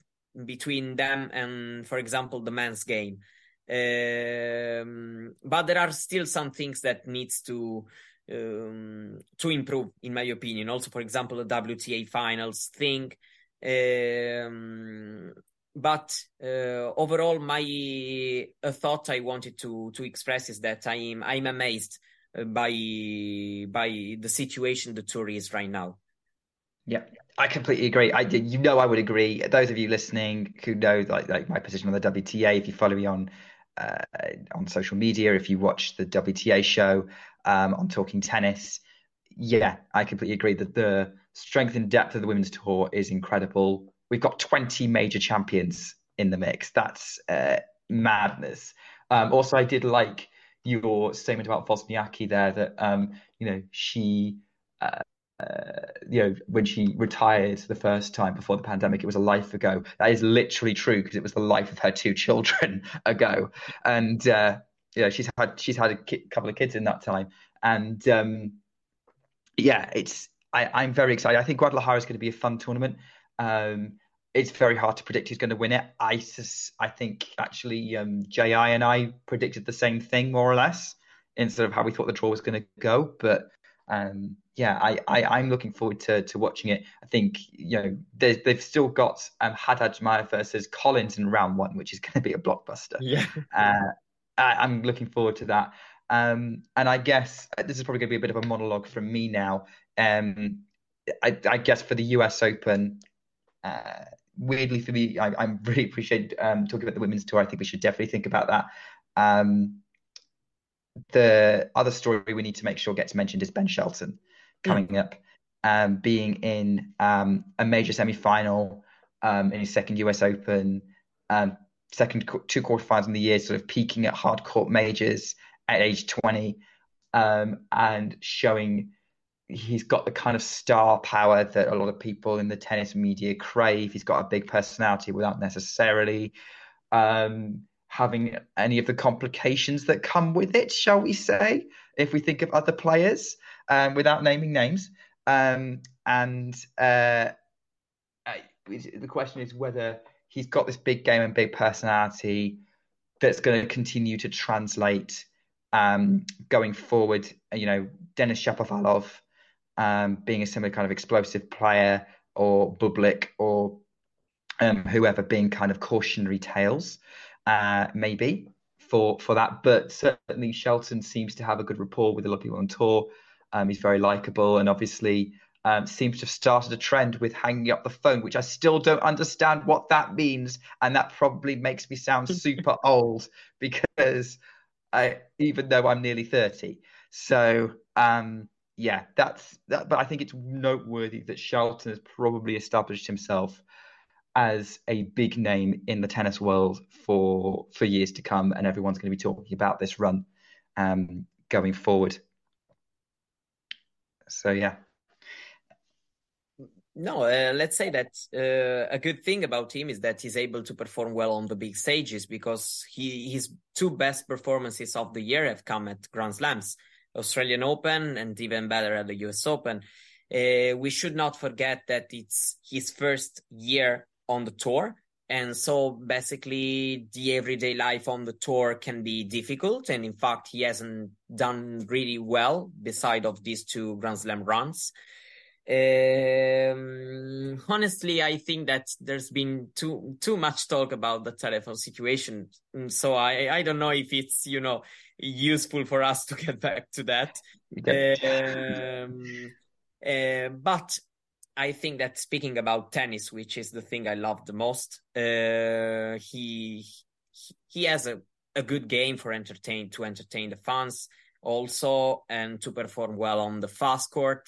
between them and, for example, the men's game. Um, but there are still some things that needs to um, to improve, in my opinion. Also, for example, the W T A finals thing. Um, but uh, overall, my a thought I wanted to to express is that I'm I'm amazed by by the situation the tour is right now. Yeah, I completely agree. I did, you know, I would agree. Those of you listening who know like like my position on the W T A, if you follow me on. Uh, on social media, if you watch the W T A show um, on Talking Tennis, yeah, I completely agree that the strength and depth of the women's tour is incredible. We've got twenty major champions in the mix. That's uh, madness. Um, also, I did like your statement about Wozniacki there, that um, you know she, uh, uh, you know, when she retired the first time before the pandemic, it was a life ago. That is literally true because it was the life of her two children ago, and uh, you know, she's had she's had a ki- couple of kids in that time, and um, yeah, it's I, I'm very excited. I think Guadalajara is going to be a fun tournament. Um, it's very hard to predict who's going to win it. I sus- I think actually um, J I and I predicted the same thing more or less in sort of how we thought the draw was going to go, but. Um, yeah, I, I, I'm looking forward to, to watching it. I think, you know, they've still got um, Haddad Jumaya versus Collins in round one, which is going to be a blockbuster. Yeah, uh, I, I'm looking forward to that. Um, and I guess this is probably going to be a bit of a monologue from me now. Um, I, I guess for the U S Open, uh, weirdly for me, I, I really appreciate um, talking about the women's tour. I think we should definitely think about that. Um, The other story we need to make sure gets mentioned is Ben Shelton, coming mm. up, um, being in um, a major semi-final um, in his second U S Open, um, second two quarterfinals in the year, sort of peaking at hard court majors at age twenty, um, and showing he's got the kind of star power that a lot of people in the tennis media crave. He's got a big personality without necessarily um, having any of the complications that come with it, shall we say, if we think of other players, um, without naming names. Um, and uh, I, the question is whether he's got this big game and big personality that's going to continue to translate um, going forward. You know, Denis Shapovalov, Um, being a similar kind of explosive player, or Bublik, or um, whoever, being kind of cautionary tales, uh, maybe for for that. But certainly Shelton seems to have a good rapport with a lot of people on tour. Um, he's very likable, and obviously um, seems to have started a trend with hanging up the phone, which I still don't understand what that means, and that probably makes me sound super old, because I, even though I'm nearly thirty, so. Um, Yeah, that's that, but I think it's noteworthy that Shelton has probably established himself as a big name in the tennis world for for years to come, and everyone's going to be talking about this run um, going forward. So yeah, no, uh, let's say that uh, a good thing about him is that he's able to perform well on the big stages, because he his two best performances of the year have come at Grand Slams. Australian Open, and even better at the U S Open. Uh, we should not forget that it's his first year on the tour. And so basically the everyday life on the tour can be difficult. And in fact, he hasn't done really well beside of these two Grand Slam runs. Um, honestly, I think that there's been too too much talk about the telephone situation. So I, I don't know if it's, you know, useful for us to get back to that. Um, uh, but I think that speaking about tennis, which is the thing I love the most, uh, he he has a, a good game for entertain to entertain the fans also, and to perform well on the fast court.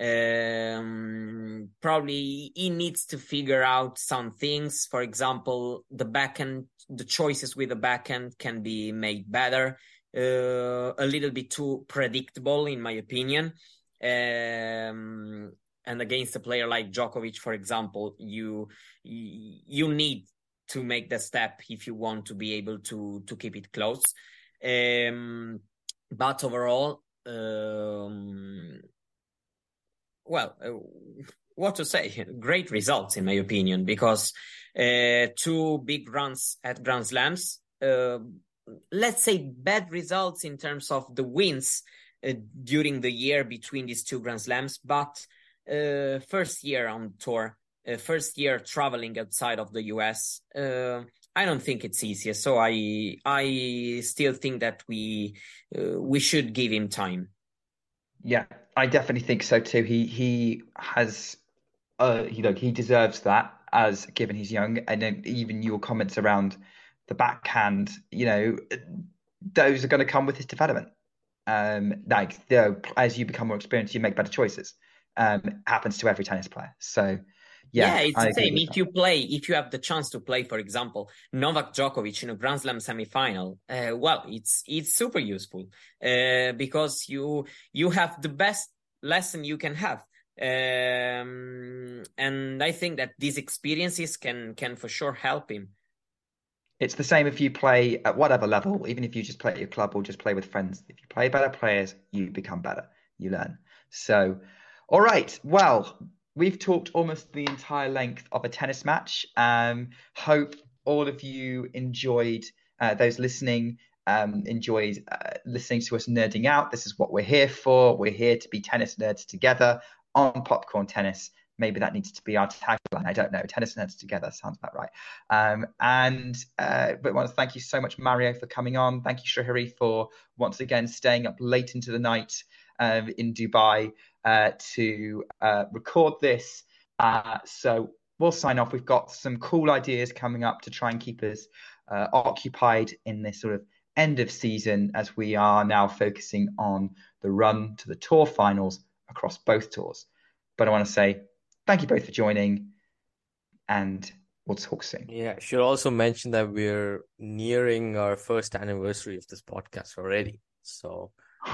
Um, probably he needs to figure out some things. For example, the backhand, the choices with the backhand can be made better, uh, a little bit too predictable, in my opinion. Um, and against a player like Djokovic, for example, you you need to make the step if you want to be able to to keep it close. Um, but overall, um. Well, uh, what to say? Great results, in my opinion, because uh, two big runs at Grand Slams, uh, let's say bad results in terms of the wins uh, during the year between these two Grand Slams, but uh, first year on tour, uh, first year traveling outside of the U S, uh, I don't think it's easier. So I I still think that we uh, we should give him time. Yeah, I definitely think so too. He he has, uh, he, look, he deserves that, as given he's young, and then even your comments around the backhand, you know, those are going to come with his development. Um, like you know, as you become more experienced, you make better choices. Um, happens to every tennis player. So yeah, yeah it's the same. If you play, if you have the chance to play, for example, Novak Djokovic in a Grand Slam semifinal, uh, well, it's it's super useful uh, because you you have the best lesson you can have, um, and I think that these experiences can can for sure help him. It's the same if you play at whatever level, even if you just play at your club or just play with friends. If you play better players, you become better. You learn. So, all right, well. We've talked almost the entire length of a tennis match. Um, hope all of you enjoyed, uh, those listening, um, enjoyed uh, listening to us nerding out. This is what we're here for. We're here to be tennis nerds together on Popcorn Tennis. Maybe that needs to be our tagline. I don't know. Tennis nerds together. Sounds about right. Um, and uh, but I want to thank you so much, Mario, for coming on. Thank you, Srihari, for once again staying up late into the night um, in Dubai. Uh, to uh, record this. Uh, so we'll sign off. We've got some cool ideas coming up to try and keep us uh, occupied in this sort of end of season, as we are now focusing on the run to the tour finals across both tours. But I want to say thank you both for joining, and we'll talk soon. Yeah, should also mention that we're nearing our first anniversary of this podcast already. So,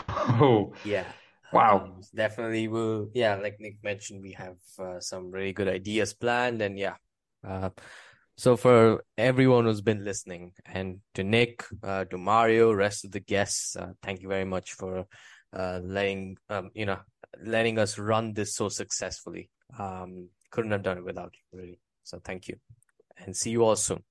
oh yeah, wow, um, definitely will. Yeah, like Nick mentioned, we have uh, some really good ideas planned, and yeah. Uh, So for everyone who's been listening, and to Nick, uh, to Mario, rest of the guests, uh, thank you very much for uh, letting um, you know letting us run this so successfully. Um, couldn't have done it without you, really. So thank you, and see you all soon.